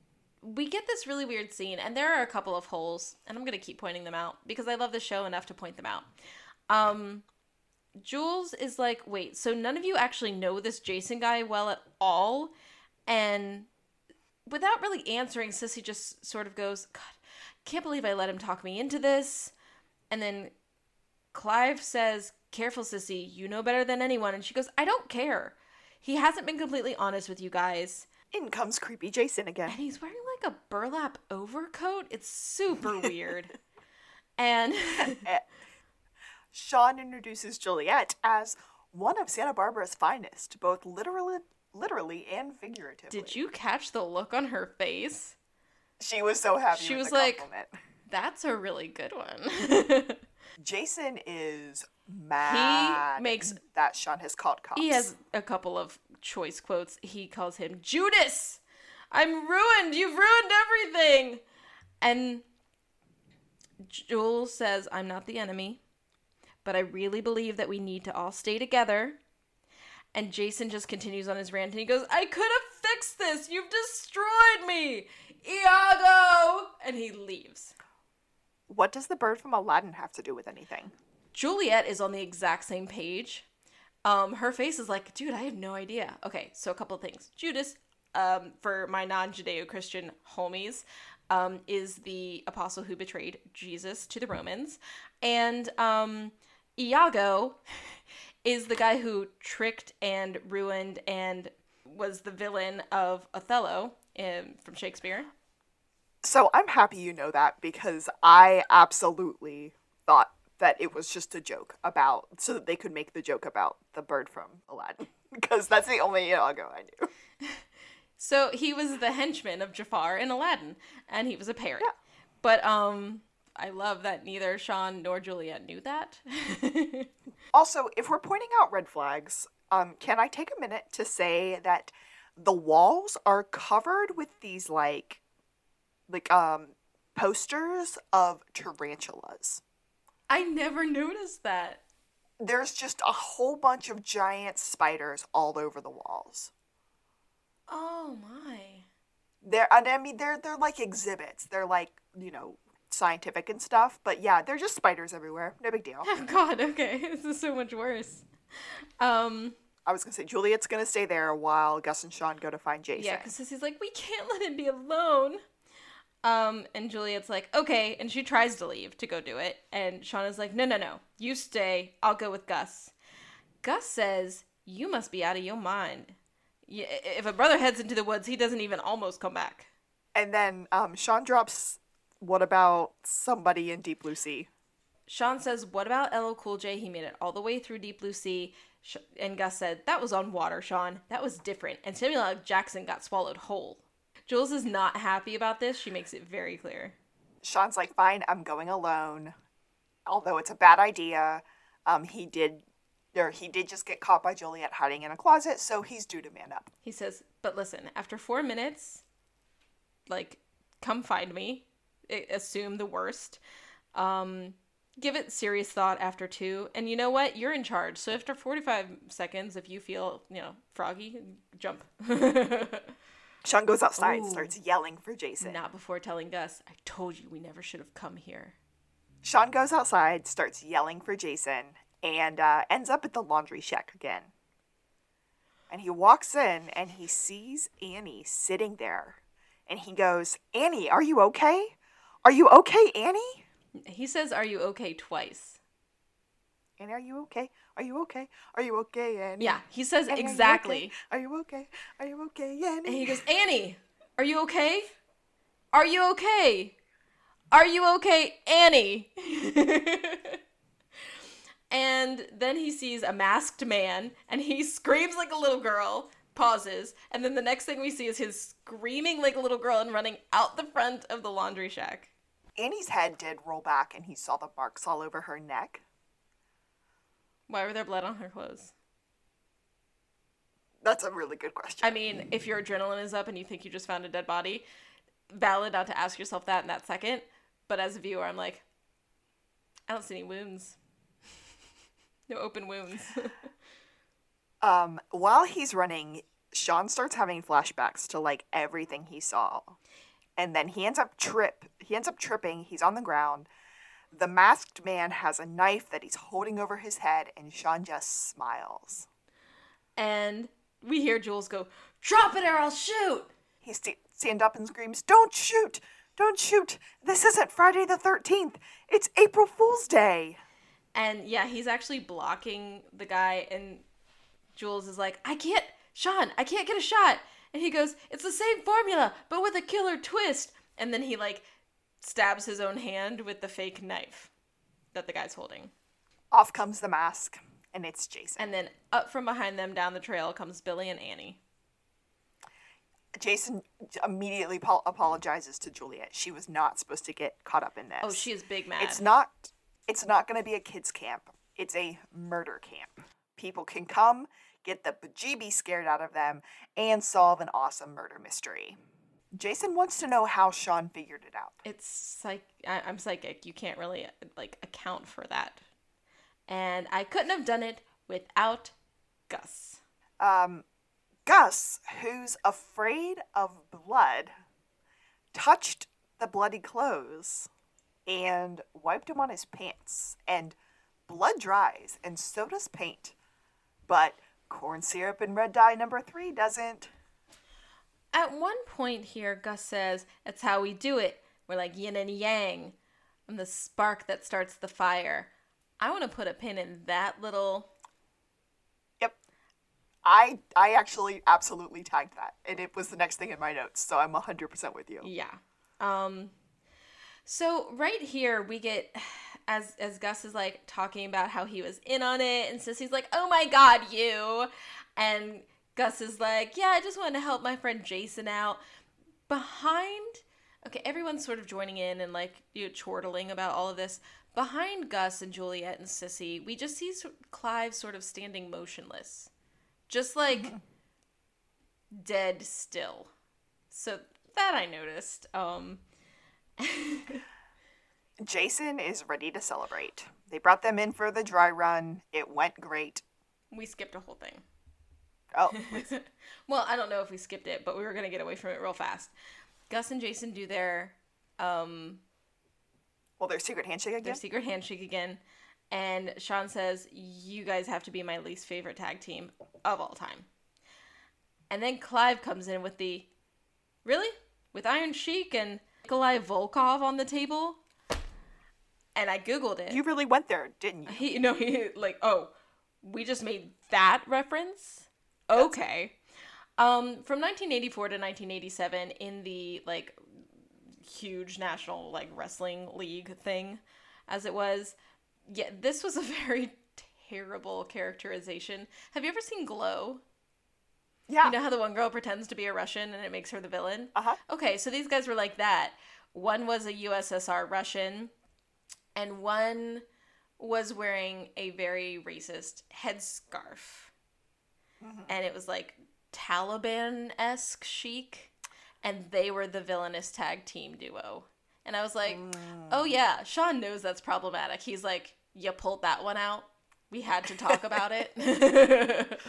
we get this really weird scene, and there are a couple of holes, and I'm going to keep pointing them out because I love the show enough to point them out. Um, Jules is like, wait, so none of you actually know this Jason guy well at all? And without really answering, Sissy just sort of goes, God, I can't believe I let him talk me into this. And then Clive says, careful, Sissy, you know better than anyone. And she goes, I don't care. He hasn't been completely honest with you guys. In comes creepy Jason again. And he's wearing like a burlap overcoat. It's super weird. And Sean introduces Juliet as one of Santa Barbara's finest, both literally literally and figuratively. Did you catch the look on her face? She was so happy she with was the like compliment. That's a really good one. Jason is mad. He makes that Sean has called cops. He has a couple of choice quotes. He calls him Judas. I'm ruined. You've ruined everything. And Jules says, I'm not the enemy, but I really believe that we need to all stay together. And Jason just continues on his rant and he goes, I could have fixed this. You've destroyed me, Iago. And he leaves. What does the bird from Aladdin have to do with anything? Juliet is on the exact same page. Um, her face is like, dude, I have no idea. Okay, so a couple of things. Judas, um, for my non-Judeo-Christian homies, um, is the apostle who betrayed Jesus to the Romans. And um, Iago is the guy who tricked and ruined and was the villain of Othello in, from Shakespeare. So I'm happy you know that, because I absolutely thought that it was just a joke about, so that they could make the joke about the bird from Aladdin, because that's the only Iago I knew. So he was the henchman of Jafar in Aladdin, and he was a parrot. Yeah. But um, I love that neither Sean nor Juliet knew that. Also, if we're pointing out red flags, um, can I take a minute to say that the walls are covered with these like, like um, posters of tarantulas. I never noticed that. There's just a whole bunch of giant spiders all over the walls. Oh my. They're, I mean, they're they're like exhibits. They're like, you know, scientific and stuff. But yeah, they're just spiders everywhere. No big deal. Oh God, okay. This is so much worse. Um, I was going to say, Juliet's going to stay there while Gus and Sean go to find Jason. Yeah, because Sissy's like, we can't let him be alone. Um, and Juliet's like, okay, and she tries to leave to go do it, and Sean is like, no, no, no, you stay, I'll go with Gus. Gus says, you must be out of your mind. If a brother heads into the woods, he doesn't even almost come back. And then, um, Sean drops, what about somebody in Deep Blue Sea? Sean says, what about L L Cool J? He made it all the way through Deep Blue Sea, and Gus said, that was on water, Sean. That was different, and Samuel L. Jackson got swallowed whole. Jules is not happy about this. She makes it very clear. Sean's like, fine, I'm going alone. Although it's a bad idea. Um, he did or he did just get caught by Juliet hiding in a closet, so he's due to man up. He says, but listen, after four minutes, like, come find me. Assume the worst. Um, give it serious thought after two. And you know what? You're in charge. So after forty-five seconds, if you feel, you know, froggy, jump. Sean goes outside Ooh. and starts yelling for Jason. Not before telling Gus, I told you we never should have come here. Sean goes outside, starts yelling for Jason, and uh, ends up at the laundry shack again. And he walks in, and he sees Annie sitting there. And he goes, Annie, are you okay? Are you okay, Annie? He says, are you okay twice. And are you okay? Are you okay? Are you okay, Annie? Yeah, he says Annie, exactly. Are you okay? Are you okay? Are you okay, Annie? And he goes, Annie, are you okay? Are you okay? Are you okay, Annie? And then he sees a masked man, and he screams like a little girl, pauses, and then the next thing we see is his screaming like a little girl and running out the front of the laundry shack. Annie's head did roll back, and he saw the marks all over her neck. Why were there blood on her clothes? That's a really good question. I mean, if your adrenaline is up and you think you just found a dead body, valid not to ask yourself that in that second. But as a viewer, I'm like, I don't see any wounds. No open wounds. um, while he's running, Sean starts having flashbacks to, like, everything he saw. And then he ends up trip. He ends up tripping. He's on the ground. The masked man has a knife that he's holding over his head, and Sean just smiles. And we hear Jules go, "Drop it or I'll shoot!" He st- stands up and screams, "Don't shoot! Don't shoot! This isn't Friday the thirteenth! It's April Fool's Day!" And yeah, he's actually blocking the guy, and Jules is like, I can't, Sean, I can't get a shot. And he goes, "It's the same formula, but with a killer twist." And then he, like, stabs his own hand with the fake knife that the guy's holding. Off comes the mask, and it's Jason. And then up from behind them down the trail comes Billy and Annie. Jason immediately po- apologizes to Juliet. She was not supposed to get caught up in this. Oh, she is big mad. It's not... It's not going to be a kids' camp. It's a murder camp. People can come, get the bejeebies scared out of them, and solve an awesome murder mystery. Jason wants to know how Sean figured it out. It's psych. I- I'm psychic. You can't really, like, account for that. And I couldn't have done it without Gus. Um, Gus, who's afraid of blood, touched the bloody clothes and wiped him on his pants, and blood dries, and so does paint. But corn syrup and red dye number three doesn't. At one point here, Gus says, "That's how we do it. We're like yin and yang. I'm the spark that starts the fire." I want to put a pin in that little... Yep. I I actually absolutely tagged that, and it was the next thing in my notes, so I'm one hundred percent with you. Yeah. Um... So right here we get, as as Gus is like talking about how he was in on it, and Sissy's like, "Oh my God, you!" And Gus is like, "Yeah, I just wanted to help my friend Jason out." Behind, okay, everyone's sort of joining in and, like, you know, chortling about all of this. Behind Gus and Juliet and Sissy, we just see Clive sort of standing motionless, just like mm-hmm. dead still. So that I noticed. Um. Jason is ready to celebrate. They brought them in for the dry run. It went great. We skipped a whole thing. Oh. Well, I don't know if we skipped it, but we were going to get away from it real fast. Gus and Jason do their, um... Well, their secret handshake again? Their secret handshake again. And Sean says, "You guys have to be my least favorite tag team of all time." And then Clive comes in with the, really? With Iron Sheik and... Nikolai Volkov on the table, and I googled it. You really went there, didn't you? He, no, he like, oh, we just made that reference? Okay. Um, from nineteen eighty-four to nineteen eighty-seven, in the, like, huge national, like, wrestling league thing, as it was, yeah, this was a very terrible characterization. Have you ever seen Glow? Yeah. You know how the one girl pretends to be a Russian and it makes her the villain? Uh-huh. Okay, so these guys were like that. One was a U S S R Russian, and one was wearing a very racist headscarf. Mm-hmm. And it was like Taliban-esque chic, and they were the villainous tag team duo. And I was like, mm. oh yeah, Sean knows that's problematic. He's like, "You pulled that one out. We had to talk about it."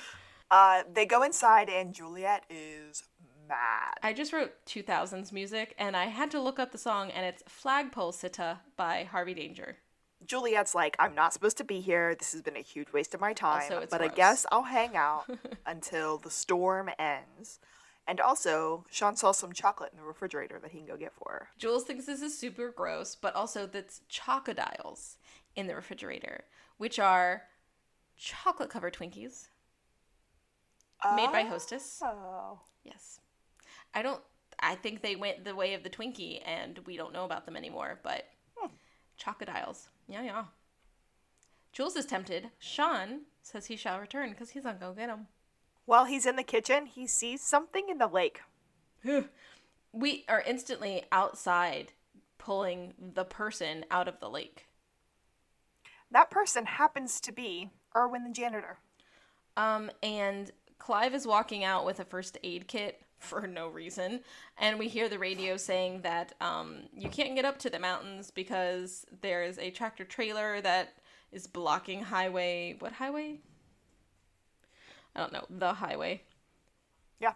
Uh, they go inside, and Juliet is mad. I just wrote two thousands music, and I had to look up the song, and it's "Flagpole Sitta" by Harvey Danger. Juliet's like, "I'm not supposed to be here. This has been a huge waste of my time, also, but gross. I guess I'll hang out until the storm ends." And also, Sean saw some chocolate in the refrigerator that he can go get for her. Jules thinks this is super gross, but also that's chocodiles in the refrigerator, which are chocolate-covered Twinkies. Made by Hostess. Oh. Yes. I don't, I think they went the way of the Twinkie and we don't know about them anymore, but hmm. chocodiles. Yeah, yeah. Jules is tempted. Sean says he shall return because he's gonna go get them. While he's in the kitchen, he sees something in the lake. We are instantly outside pulling the person out of the lake. That person happens to be Irwin the janitor. Um, and... Clive is walking out with a first aid kit for no reason, and we hear the radio saying that um, you can't get up to the mountains because there's a tractor trailer that is blocking highway... What highway? I don't know. The highway. Yeah.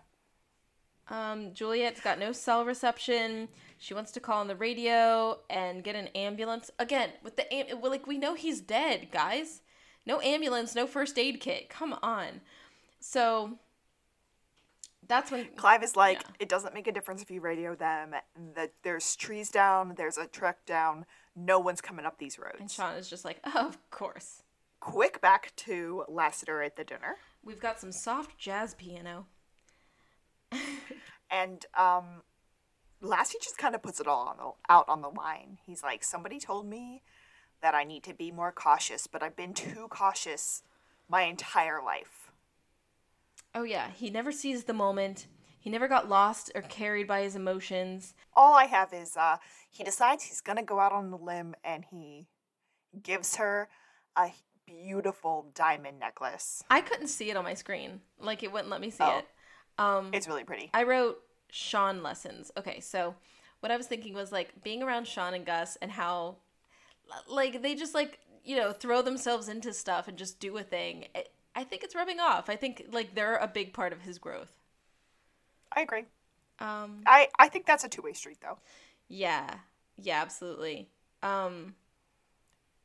Um, Juliet's got no cell reception. She wants to call on the radio and get an ambulance. Again, with the am- like we know he's dead, guys. No ambulance, no first aid kit. Come on. So that's when Clive is like, yeah. It doesn't make a difference if you radio them. That there's trees down, there's a truck down. No one's coming up these roads. And Sean is just like, oh, of course. Quick back to Lassiter at the dinner. We've got some soft jazz piano. And um, Lassie just kind of puts it all on the, out on the line. He's like, somebody told me that I need to be more cautious, but I've been too cautious my entire life. Oh, yeah. He never seized the moment. He never got lost or carried by his emotions. All I have is uh, he decides he's going to go out on the limb, and he gives her a beautiful diamond necklace. I couldn't see it on my screen. Like, it wouldn't let me see oh. it. Um, it's really pretty. I wrote Sean lessons. Okay, so what I was thinking was, like, being around Sean and Gus and how, like, they just, like, you know, throw themselves into stuff and just do a thing. It, I think it's rubbing off. I think, like, they're a big part of his growth. I agree. Um, I, I think that's a two-way street, though. Yeah. Yeah, absolutely. Um,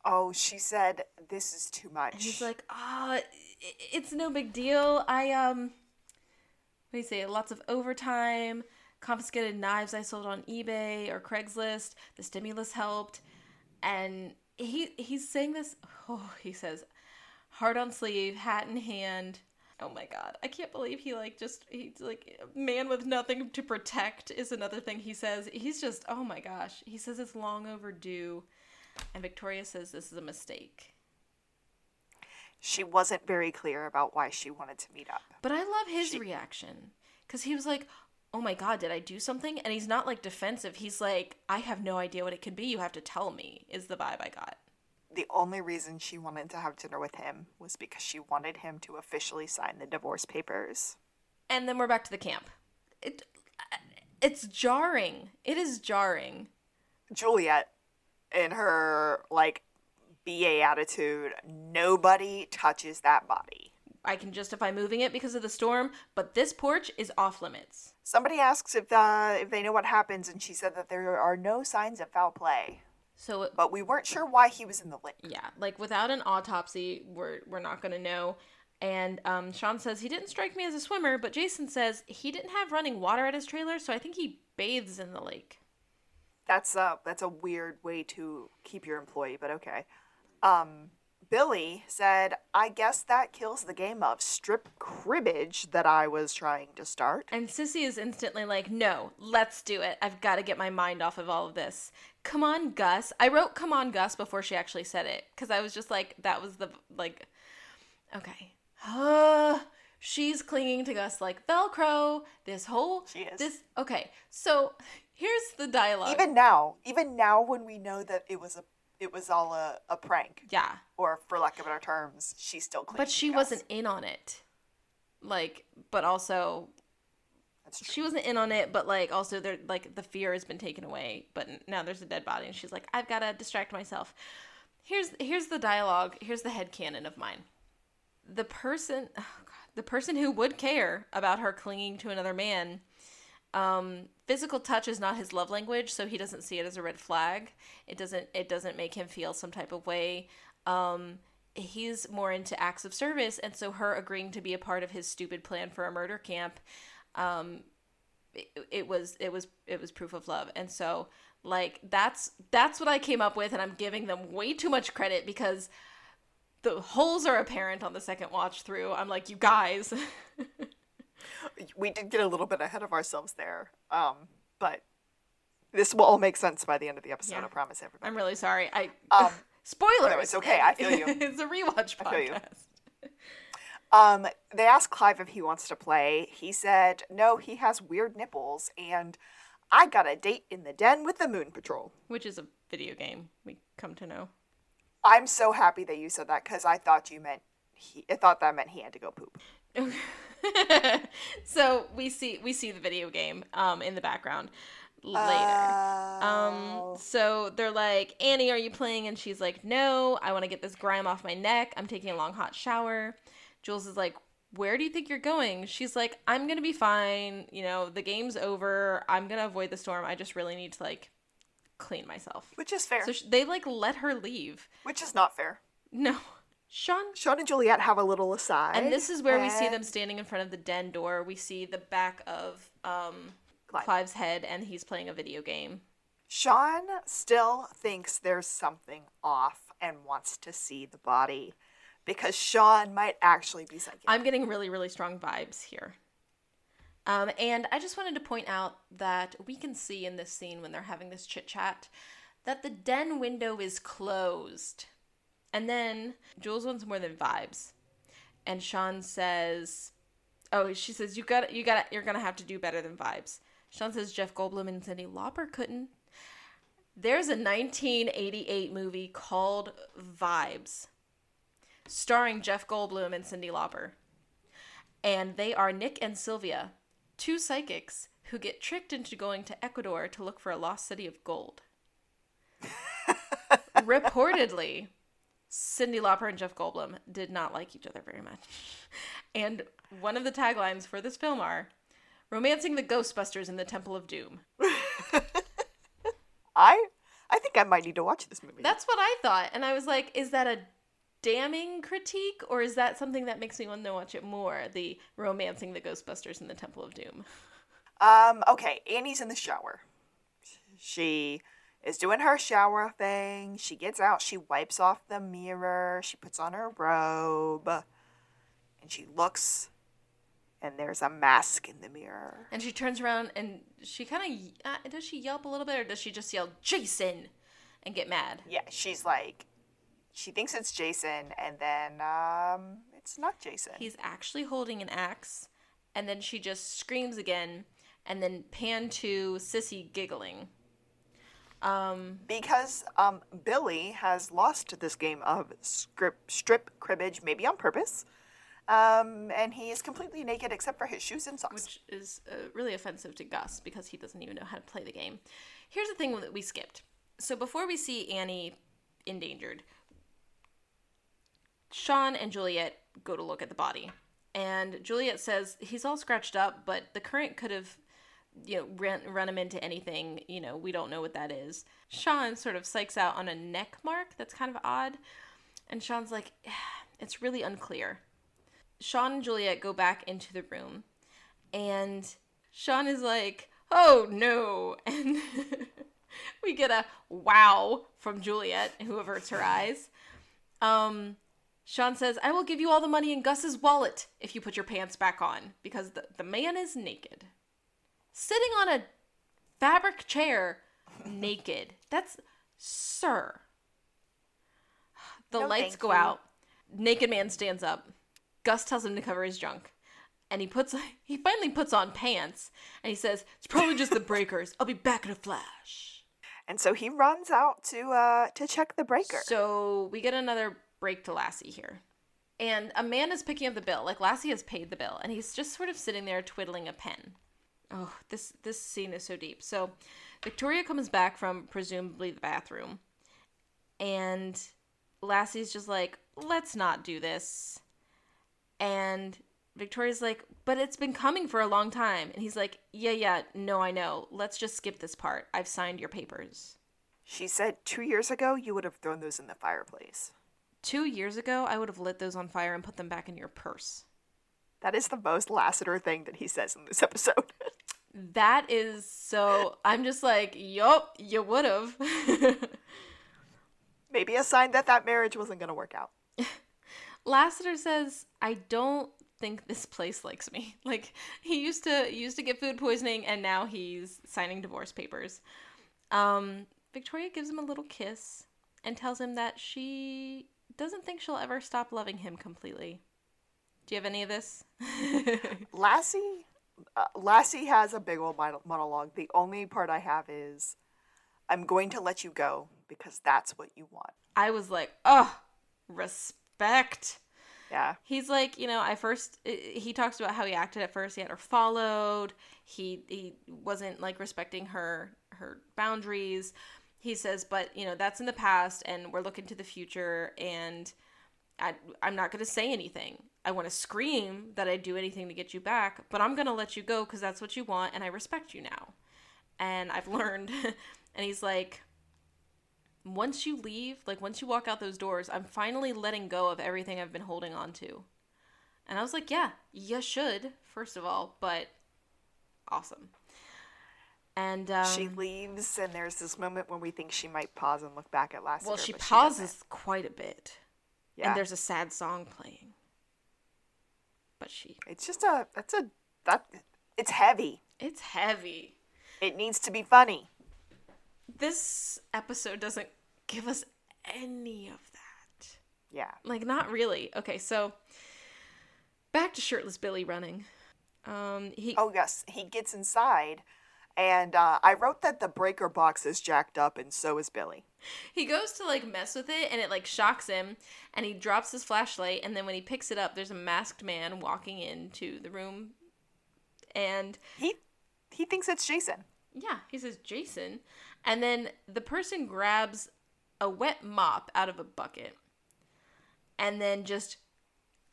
oh, she said, this is too much. And he's like, ah, oh, it's no big deal. I, um... what do you say? Lots of overtime, confiscated knives I sold on eBay or Craigslist. The stimulus helped. And he he's saying this, oh, he says, heart on sleeve, hat in hand. Oh my God. I can't believe he like just, he's like, man with nothing to protect is another thing he says. He's just, oh my gosh. He says it's long overdue. And Victoria says this is a mistake. She wasn't very clear about why she wanted to meet up. But I love his she... reaction. Because he was like, oh my God, did I do something? And he's not like defensive. He's like, I have no idea what it could be. You have to tell me is the vibe I got. The only reason she wanted to have dinner with him was because she wanted him to officially sign the divorce papers. And then we're back to the camp. It, it's jarring. It is jarring. Juliet, in her, like, B A attitude, nobody touches that body. I can justify moving it because of the storm, but this porch is off limits. Somebody asks if uh, if they know what happens, and she said that there are no signs of foul play. So, it, but we weren't sure why he was in the lake. Yeah, like without an autopsy, we're we're not going to know. And um, Sean says he didn't strike me as a swimmer, but Jason says he didn't have running water at his trailer, so I think he bathes in the lake. That's a that's a weird way to keep your employee, but okay. Um, Billy said, I guess that kills the game of strip cribbage that I was trying to start. And Sissy is instantly like, no, let's do it. I've got to get my mind off of all of this. Come on, Gus. I wrote come on, Gus before she actually said it. Because I was just like, that was the, like, okay. Uh, she's clinging to Gus like Velcro. This whole, she is. this, okay. So here's the dialogue. Even now, even now when we know that it was a It was all a, a prank. Yeah. Or for lack of better terms, she's still clean. But she wasn't in on it. Like, but also, That's true. she wasn't in on it, but like also there, like the fear has been taken away, but now there's a dead body and she's like, I've got to distract myself. Here's, here's the dialogue. Here's the headcanon of mine. The person, oh God, the person who would care about her clinging to another man, Um, physical touch is not his love language, so he doesn't see it as a red flag. It doesn't, it doesn't make him feel some type of way. Um, he's more into acts of service. And so her agreeing to be a part of his stupid plan for a murder camp, um, it, it was, it was, it was proof of love. And so like, that's, that's what I came up with. And I'm giving them way too much credit because the holes are apparent on the second watch through. I'm like, you guys. We did get a little bit ahead of ourselves there, um, but this will all make sense by the end of the episode, yeah. I promise everybody. I'm really sorry. I um, spoilers! No, it's okay, I feel you. It's a rewatch podcast. I feel you. Um, they asked Clive if he wants to play. He said, no, he has weird nipples, and I got a date in the den with the Moon Patrol. Which is a video game, we come to know. I'm so happy that you said that, because I thought you meant he, I thought that meant he had to go poop. So we see we see the video game um in the background later. Oh. Um so they're like, Annie, are you playing? And she's like, no, I want to get this grime off my neck. I'm taking a long hot shower. Jules is like, where do you think you're going? She's like, I'm going to be fine. You know, the game's over. I'm going to avoid the storm. I just really need to, like, clean myself. Which is fair. So she, they, like, let her leave. Which is not fair. No. Sean? Sean and Juliet have a little aside. And this is where and... we see them standing in front of the den door. We see the back of um, Clive. Clive's head, and he's playing a video game. Sean still thinks there's something off and wants to see the body because Sean might actually be psychic. I'm getting really, really strong vibes here. Um, and I just wanted to point out that we can see in this scene when they're having this chit-chat that the den window is closed. And then Jules wants more than vibes. And Sean says, oh, she says, you got, you got, you're going to have to do better than vibes. Sean says Jeff Goldblum and Cindy Lauper couldn't. There's a nineteen eighty-eight movie called Vibes starring Jeff Goldblum and Cindy Lauper. And they are Nick and Sylvia, two psychics who get tricked into going to Ecuador to look for a lost city of gold. Reportedly, Cindy Lauper and Jeff Goldblum did not like each other very much. And one of the taglines for this film are, romancing the Ghostbusters in the Temple of Doom. I I think I might need to watch this movie. That's what I thought. And I was like, is that a damning critique? Or is that something that makes me want to watch it more? The romancing the Ghostbusters in the Temple of Doom. Um. Okay, Annie's in the shower. She is doing her shower thing. She gets out. She wipes off the mirror. She puts on her robe. And she looks, and there's a mask in the mirror. And she turns around, and she kind of, uh, does she yelp a little bit, or does she just yell, Jason, and get mad? Yeah, she's like, she thinks it's Jason, and then um, it's not Jason. He's actually holding an axe, and then she just screams again, and then pan to Sissy giggling. Um, because um, Billy has lost this game of strip, strip cribbage, maybe on purpose. Um, and he is completely naked except for his shoes and socks. Which is uh, really offensive to Gus because he doesn't even know how to play the game. Here's the thing that we skipped. So before we see Annie endangered, Sean and Juliet go to look at the body. And Juliet says, he's all scratched up, but the current could have, you know, ran, run him into anything. You know, we don't know what that is. Sean sort of psychs out on a neck mark that's kind of odd. And Sean's like, it's really unclear. Sean and Juliet go back into the room, and Sean is like, oh, no. And we get a wow from Juliet, who averts her eyes. Um, Sean says, I will give you all the money in Gus's wallet if you put your pants back on, because the, the man is naked. Sitting on a fabric chair, naked. That's, sir. The no, lights go you. out. Naked man stands up. Gus tells him to cover his junk, and he puts he finally puts on pants, and he says, it's probably just the breakers. I'll be back in a flash. And so he runs out to uh, to check the breaker. So we get another break to Lassie here. And a man is picking up the bill. Like, Lassie has paid the bill, and he's just sort of sitting there twiddling a pen. Oh, this, this scene is so deep. So Victoria comes back from presumably the bathroom, and Lassie's just like, let's not do this. And Victoria's like, but it's been coming for a long time. And he's like, yeah, yeah, no, I know. Let's just skip this part. I've signed your papers. She said two years ago, you would have thrown those in the fireplace. Two years ago, I would have lit those on fire and put them back in your purse. That is the most Lassiter thing that he says in this episode. That is so, I'm just like, yup, you would have. Maybe a sign that that marriage wasn't going to work out. Lassiter says, I don't think this place likes me. Like, he used to used to get food poisoning, and now he's signing divorce papers. Um, Victoria gives him a little kiss and tells him that she doesn't think she'll ever stop loving him completely. Do you have any of this? Lassie, uh, Lassie has a big old monologue. The only part I have is, I'm going to let you go because that's what you want. I was like, oh, respect. Respect. Yeah. He's like, you know, I first, he talks about how he acted at first. He had her followed. He he wasn't, like, respecting her, her boundaries. He says, but, you know, that's in the past, and we're looking to the future, and I, I'm not going to say anything. I want to scream that I'd do anything to get you back, but I'm going to let you go because that's what you want, and I respect you now. And I've learned. And he's like, once you leave, like once you walk out those doors, I'm finally letting go of everything I've been holding on to. And I was like, yeah, you should, first of all, but awesome. And um, she leaves, and there's this moment when we think she might pause and look back at Lassiter. Well, she pauses she quite a bit. Yeah. And there's a sad song playing. But she... It's just a... That's a... That, it's heavy. It's heavy. It needs to be funny. This episode doesn't give us any of that. Yeah. Like, not really. Okay, so... Back to shirtless Billy running. Um, he. Oh, yes. He gets inside, and uh, I wrote that the breaker box is jacked up, and so is Billy. He goes to, like, mess with it, and it, like, shocks him, and he drops his flashlight, and then when he picks it up, there's a masked man walking into the room, and... He, he thinks it's Jason. Yeah, he says Jason. And then the person grabs a wet mop out of a bucket, and then just...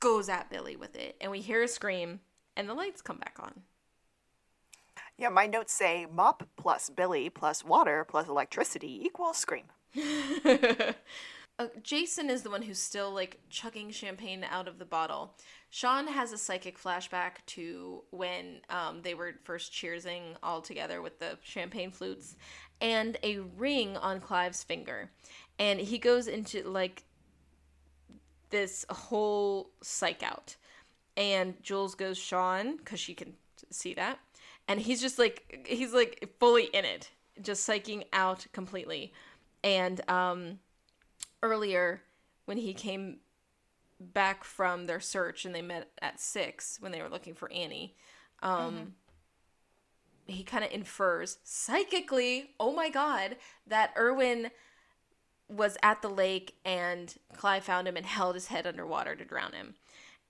goes at Billy with it, and we hear a scream, and the lights come back on. Yeah, my notes say mop plus Billy plus water plus electricity equals Scream. uh, Jason is the one who's still, like, chugging champagne out of the bottle. Sean has a psychic flashback to when um, they were first cheersing all together with the champagne flutes, and a ring on Clive's finger. And he goes into, like, this whole psych out, and Jules goes Sean because she can see that, and he's just like he's like fully in it, just psyching out completely. And um earlier when he came back from their search and they met at six when they were looking for Annie, um mm-hmm. he kind of infers psychically, oh my god, that Irwin was at the lake and Clive found him and held his head underwater to drown him.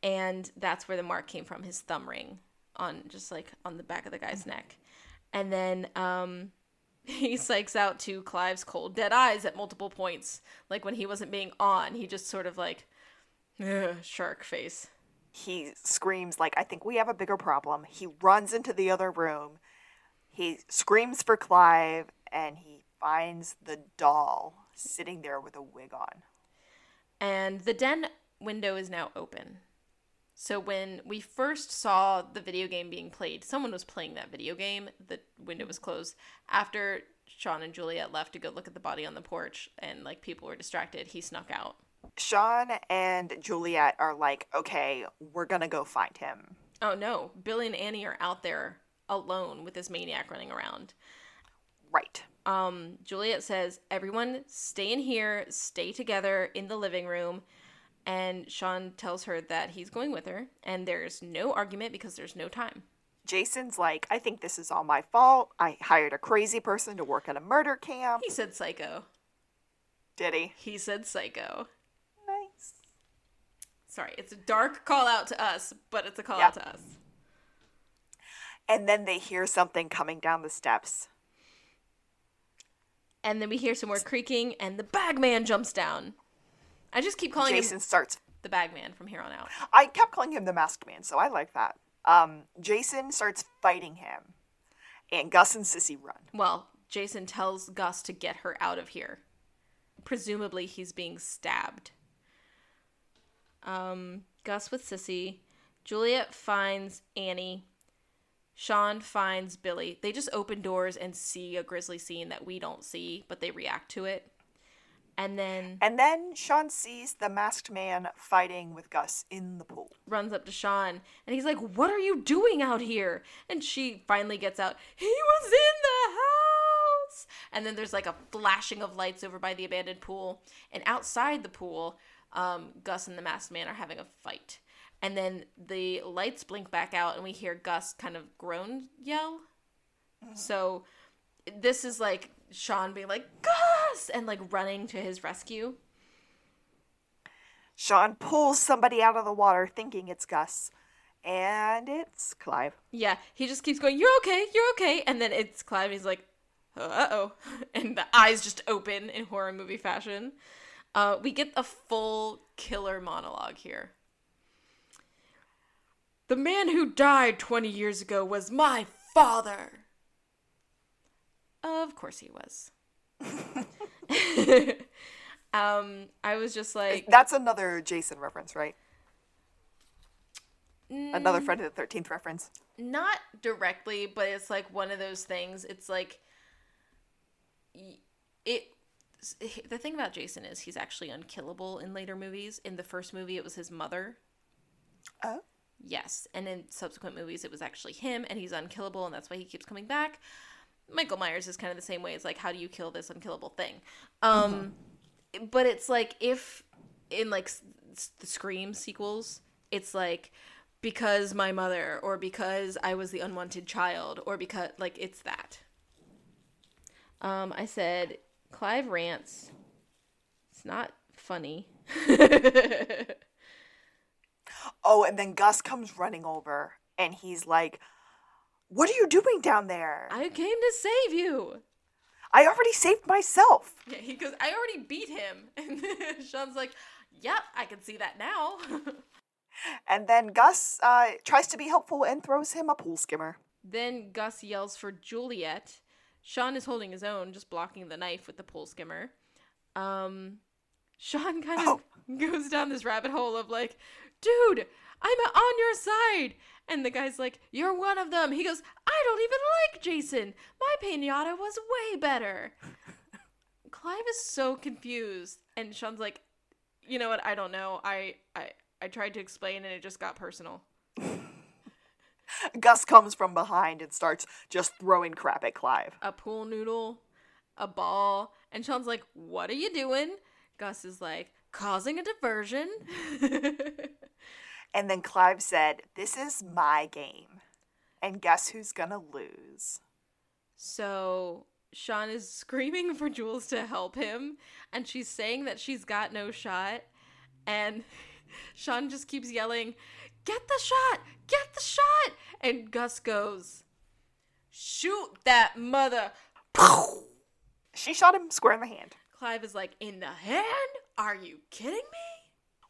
And that's where the mark came from, his thumb ring on just like on the back of the guy's neck. And then um, he psychs out to Clive's cold dead eyes at multiple points. Like when he wasn't being on, he just sort of like, shark face. He screams like, I think we have a bigger problem. He runs into the other room. He screams for Clive and he finds the doll sitting there with a wig on. And the den window is now open. So when we first saw the video game being played, someone was playing that video game. The window was closed. After Sean and Juliet left to go look at the body on the porch and like people were distracted, he snuck out. Sean and Juliet are like, okay, we're gonna go find him. Oh no, Billy and Annie are out there alone with this maniac running around. Right. Um, Juliet says, everyone stay in here, stay together in the living room. And Sean tells her that he's going with her. And there's no argument because there's no time. Jason's like, I think this is all my fault. I hired a crazy person to work at a murder camp. He said psycho. Did he? He said psycho. Nice. Sorry, it's a dark call out to us, but it's a call yeah. out to us. And then they hear something coming down the steps. And then we hear some more creaking, and the bagman jumps down. I just keep calling Jason him starts the bagman from here on out. I kept calling him the masked man, so I like that. Um, Jason starts fighting him, and Gus and Sissy run. Well, Jason tells Gus to get her out of here. Presumably, he's being stabbed. Um, Gus with Sissy. Juliet finds Annie. Sean finds Billy. They just open doors and see a grisly scene that we don't see, but they react to it. And then... And then Sean sees the masked man fighting with Gus in the pool. Runs up to Sean, and he's like, what are you doing out here? And she finally gets out, he was in the house! And then there's like a flashing of lights over by the abandoned pool. And outside the pool, um, Gus and the masked man are having a fight. And then the lights blink back out, and we hear Gus kind of groan yell. Mm-hmm. So this is, like, Sean being like, Gus! And, like, running to his rescue. Sean pulls somebody out of the water thinking it's Gus. And it's Clive. Yeah, he just keeps going, you're okay, you're okay. And then it's Clive, and he's like, uh-oh. And the eyes just open in horror movie fashion. Uh, we get a full killer monologue here. The man who died twenty years ago was my father. Of course he was. um, I was just like... That's another Jason reference, right? Mm, another Friday the thirteenth reference. Not directly, but it's like one of those things. It's like... it. The thing about Jason is he's actually unkillable in later movies. In the first movie, it was his mother. Oh. Yes. And in subsequent movies, it was actually him, and he's unkillable, and that's why he keeps coming back. Michael Myers is kind of the same way. It's like, how do you kill this unkillable thing? Um, mm-hmm. But it's like, if in like the Scream sequels, it's like, because my mother, or because I was the unwanted child, or because, like, it's that. Um, I said, Clive rants. It's not funny. Oh, and then Gus comes running over, and he's like, what are you doing down there? I came to save you. I already saved myself. Yeah, he goes, I already beat him. And Sean's like, yep, I can see that now. And then Gus uh, tries to be helpful and throws him a pool skimmer. Then Gus yells for Juliet. Sean is holding his own, just blocking the knife with the pool skimmer. Um, Sean kind of oh. goes down this rabbit hole of like, dude, I'm on your side. And the guy's like, you're one of them. He goes, I don't even like Jason. My piñata was way better. Clive is so confused. And Sean's like, you know what? I don't know. I, I, I tried to explain and it just got personal. Gus comes from behind and starts just throwing crap at Clive. A pool noodle, a ball. And Sean's like, what are you doing? Gus is like, causing a diversion. And then Clive said, this is my game. And guess who's gonna lose? So Sean is screaming for Jules to help him. And she's saying that she's got no shot. And Sean just keeps yelling, get the shot! Get the shot! And Gus goes, shoot that mother! She shot him square in the hand. Clive is like, in the hand? Are you kidding me?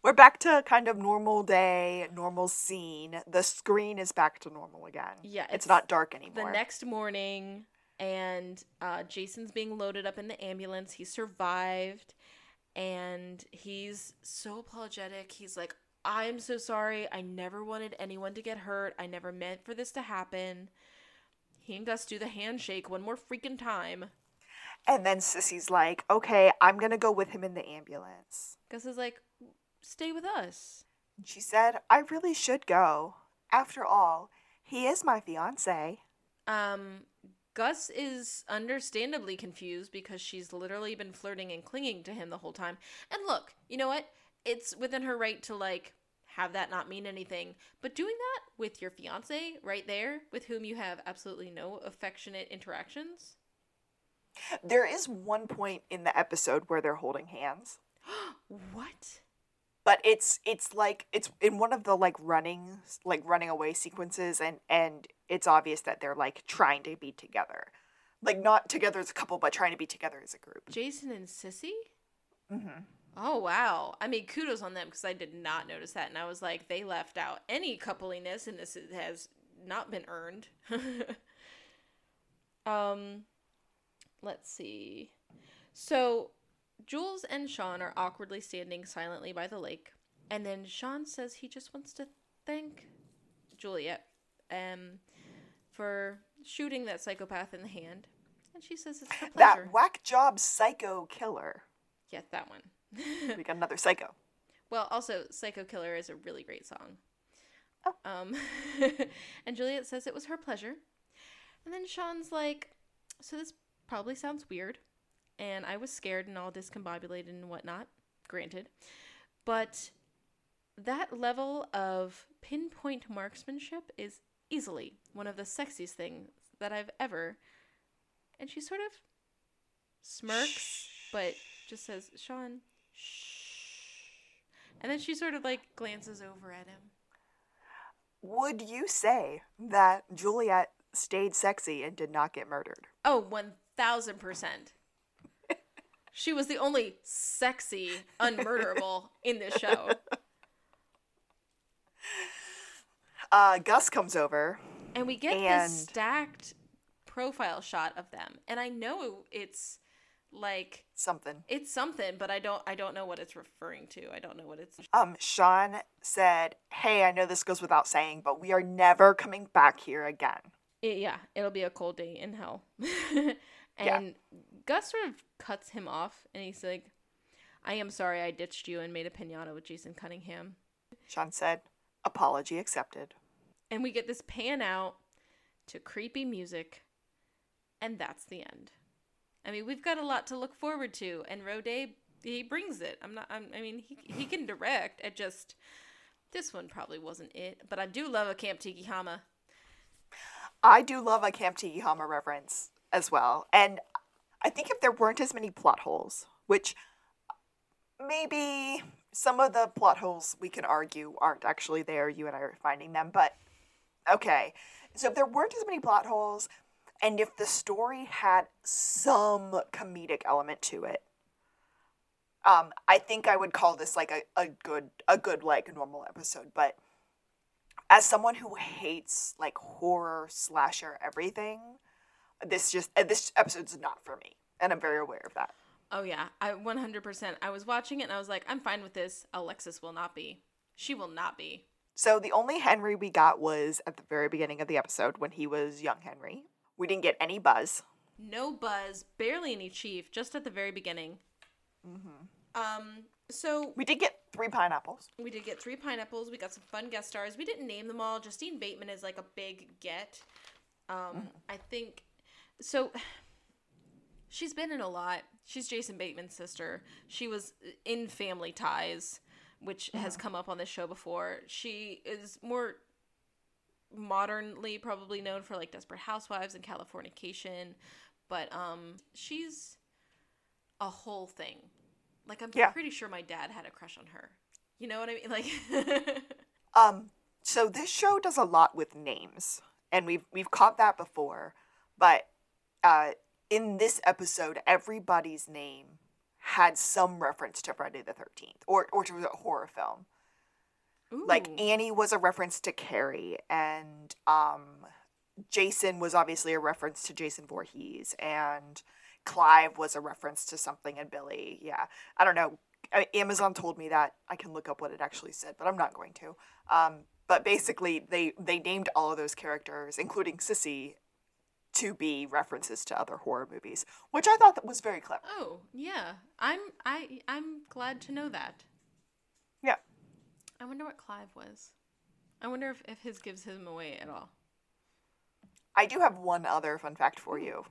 We're back to kind of normal day, normal scene. The screen is back to normal again. Yeah. It's, it's not dark anymore. The next morning, and uh, Jason's being loaded up in the ambulance. He survived, and he's so apologetic. He's like, I'm so sorry. I never wanted anyone to get hurt. I never meant for this to happen. He and Gus do the handshake one more freaking time. And then Sissy's like, okay, I'm going to go with him in the ambulance. Gus is like, stay with us. She said, I really should go. After all, he is my fiancé. Um, Gus is understandably confused because she's literally been flirting and clinging to him the whole time. And look, you know what? It's within her right to, like, have that not mean anything. But doing that with your fiancé right there, with whom you have absolutely no affectionate interactions. There is one point in the episode where they're holding hands. What? But it's it's like it's in one of the like running like running away sequences, and, and it's obvious that they're like trying to be together, like not together as a couple, but trying to be together as a group. Jason and Sissy. Mm-hmm. Oh wow! I mean, kudos on them because I did not notice that, and I was like, they left out any coupliness, and this has not been earned. um, let's see. So. Jules and Sean are awkwardly standing silently by the lake, and then Sean says he just wants to thank Juliet um, for shooting that psychopath in the hand, and she says it's her pleasure. That whack job psycho killer. Yeah, that one. We got another psycho. Well, also, Psycho Killer is a really great song. Oh. Um, and Juliet says it was her pleasure, and then Sean's like, so this probably sounds weird. And I was scared and all discombobulated and whatnot, granted. But that level of pinpoint marksmanship is easily one of the sexiest things that I've ever. And she sort of smirks, but just says, Sean, shh. And then she sort of like glances over at him. Would you say that Juliet stayed sexy and did not get murdered? Oh, one thousand percent. She was the only sexy unmurderable in this show. uh, Gus comes over. And we get and... this stacked profile shot of them. And I know it's like something. It's something, but I don't I don't know what it's referring to. I don't know what it's Um Sean said, "Hey, I know this goes without saying, but we are never coming back here again." It, yeah, it'll be a cold day in hell. And yeah. Gus sort of cuts him off and he's like, "I am sorry I ditched you and made a piñata with Jason Cunningham." Sean said, "Apology accepted." And we get this pan out to creepy music. And that's the end. I mean, we've got a lot to look forward to, and Roday, he brings it. I'm not. I'm, I mean, he he can direct. I just this one probably wasn't it, but I do love a Camp Tiki Hama. I do love a Camp Tiki Hama reference as well, and I think if there weren't as many plot holes, which maybe some of the plot holes we can argue aren't actually there. You and I are finding them, but okay. So if there weren't as many plot holes. And if the story had some comedic element to it, um, I think I would call this like a, a good a good like normal episode. But as someone who hates like horror slasher everything, this just uh, this episode's not for me, and I'm very aware of that. Oh yeah, I one hundred percent. I was watching it and I was like, I'm fine with this. Alexis will not be. She will not be. So the only Henry we got was at the very beginning of the episode when he was young Henry. We didn't get any Buzz. No Buzz, barely any Chief, just at the very beginning. Mm-hmm. Um, so... We did get three pineapples. We did get three pineapples. We got some fun guest stars. We didn't name them all. Justine Bateman is like a big get. Um, mm-hmm. I think... So, she's been in a lot. She's Jason Bateman's sister. She was in Family Ties, which mm-hmm. has come up on this show before. She is more... modernly probably known for like Desperate Housewives and Californication, but um she's a whole thing. Like I'm yeah. pretty sure my dad had a crush on her. You know what I mean? Like um so this show does a lot with names, and we've we've caught that before, but uh in this episode everybody's name had some reference to Friday the thirteenth or or to a horror film. Ooh. Like, Annie was a reference to Carrie, and um, Jason was obviously a reference to Jason Voorhees, and Clive was a reference to something, and Billy, yeah. I don't know. Amazon told me that. I can look up what it actually said, but I'm not going to. Um, but basically, they, they named all of those characters, including Sissy, to be references to other horror movies, which I thought that was very clever. Oh, yeah. I'm I I'm glad to know that. Yeah. I wonder what Clive was. I wonder if, if his gives him away at all. I do have one other fun fact for you.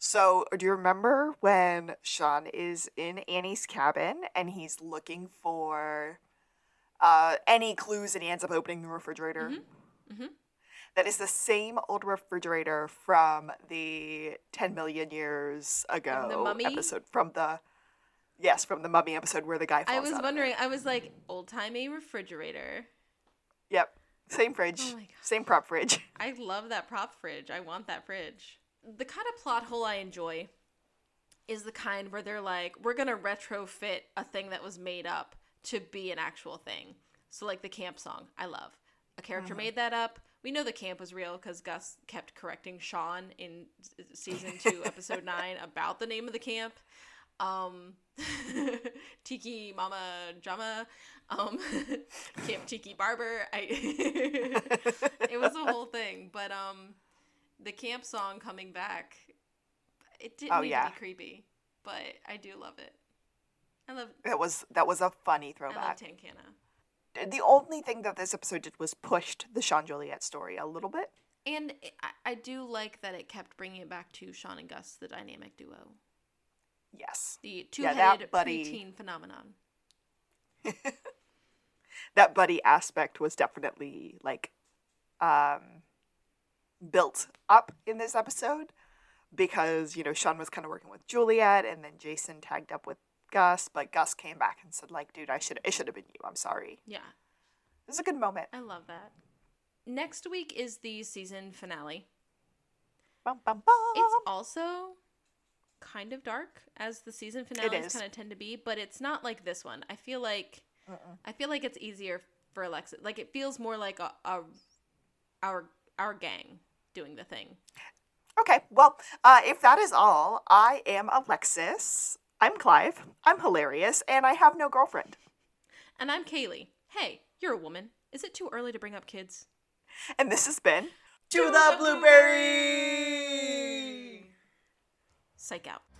So, do you remember when Sean is in Annie's cabin and he's looking for uh, any clues and he ends up opening the refrigerator? Mm-hmm. Mm-hmm. That is the same old refrigerator from the ten million years ago the mummy? episode from the... Yes, from the Mummy episode where the guy falls I was out wondering, of it. I was like, old-timey refrigerator. Yep. Same fridge. Oh my God. Same prop fridge. I love that prop fridge. I want that fridge. The kind of plot hole I enjoy is the kind where they're like, we're going to retrofit a thing that was made up to be an actual thing. So, like, the camp song. I love. A character mm-hmm. made that up. We know the camp was real because Gus kept correcting Sean in season two, episode nine, about the name of the camp. Um, Tiki Mama Jama, um, Camp Tiki Barber. I it was a whole thing, but um, the camp song coming back, it didn't oh, need yeah. to be creepy, but I do love it. I love that was that was a funny throwback. I love Tancana. The only thing that this episode did was pushed the Sean Juliet story a little bit, and I, I do like that it kept bringing it back to Sean and Gus, the dynamic duo. Yes. The two-headed yeah, buddy... preteen phenomenon. That buddy aspect was definitely, like, um, built up in this episode because, you know, Sean was kind of working with Juliet and then Jason tagged up with Gus, but Gus came back and said, like, dude, I should it should have been you. I'm sorry. Yeah. It was a good moment. I love that. Next week is the season finale. Bum, bum, bum. It's also... kind of dark as the season finales kind of tend to be, but it's not like this one. I feel like uh-uh. I feel like it's easier for Alexis. Like it feels more like a, a our our gang doing the thing. Okay, well, uh, if that is all, I am Alexis. I'm Clive. I'm hilarious, and I have no girlfriend. And I'm Kaylee. Hey, you're a woman. Is it too early to bring up kids? And this has been To, to the, the Blueberry! Blueberry! Psych out.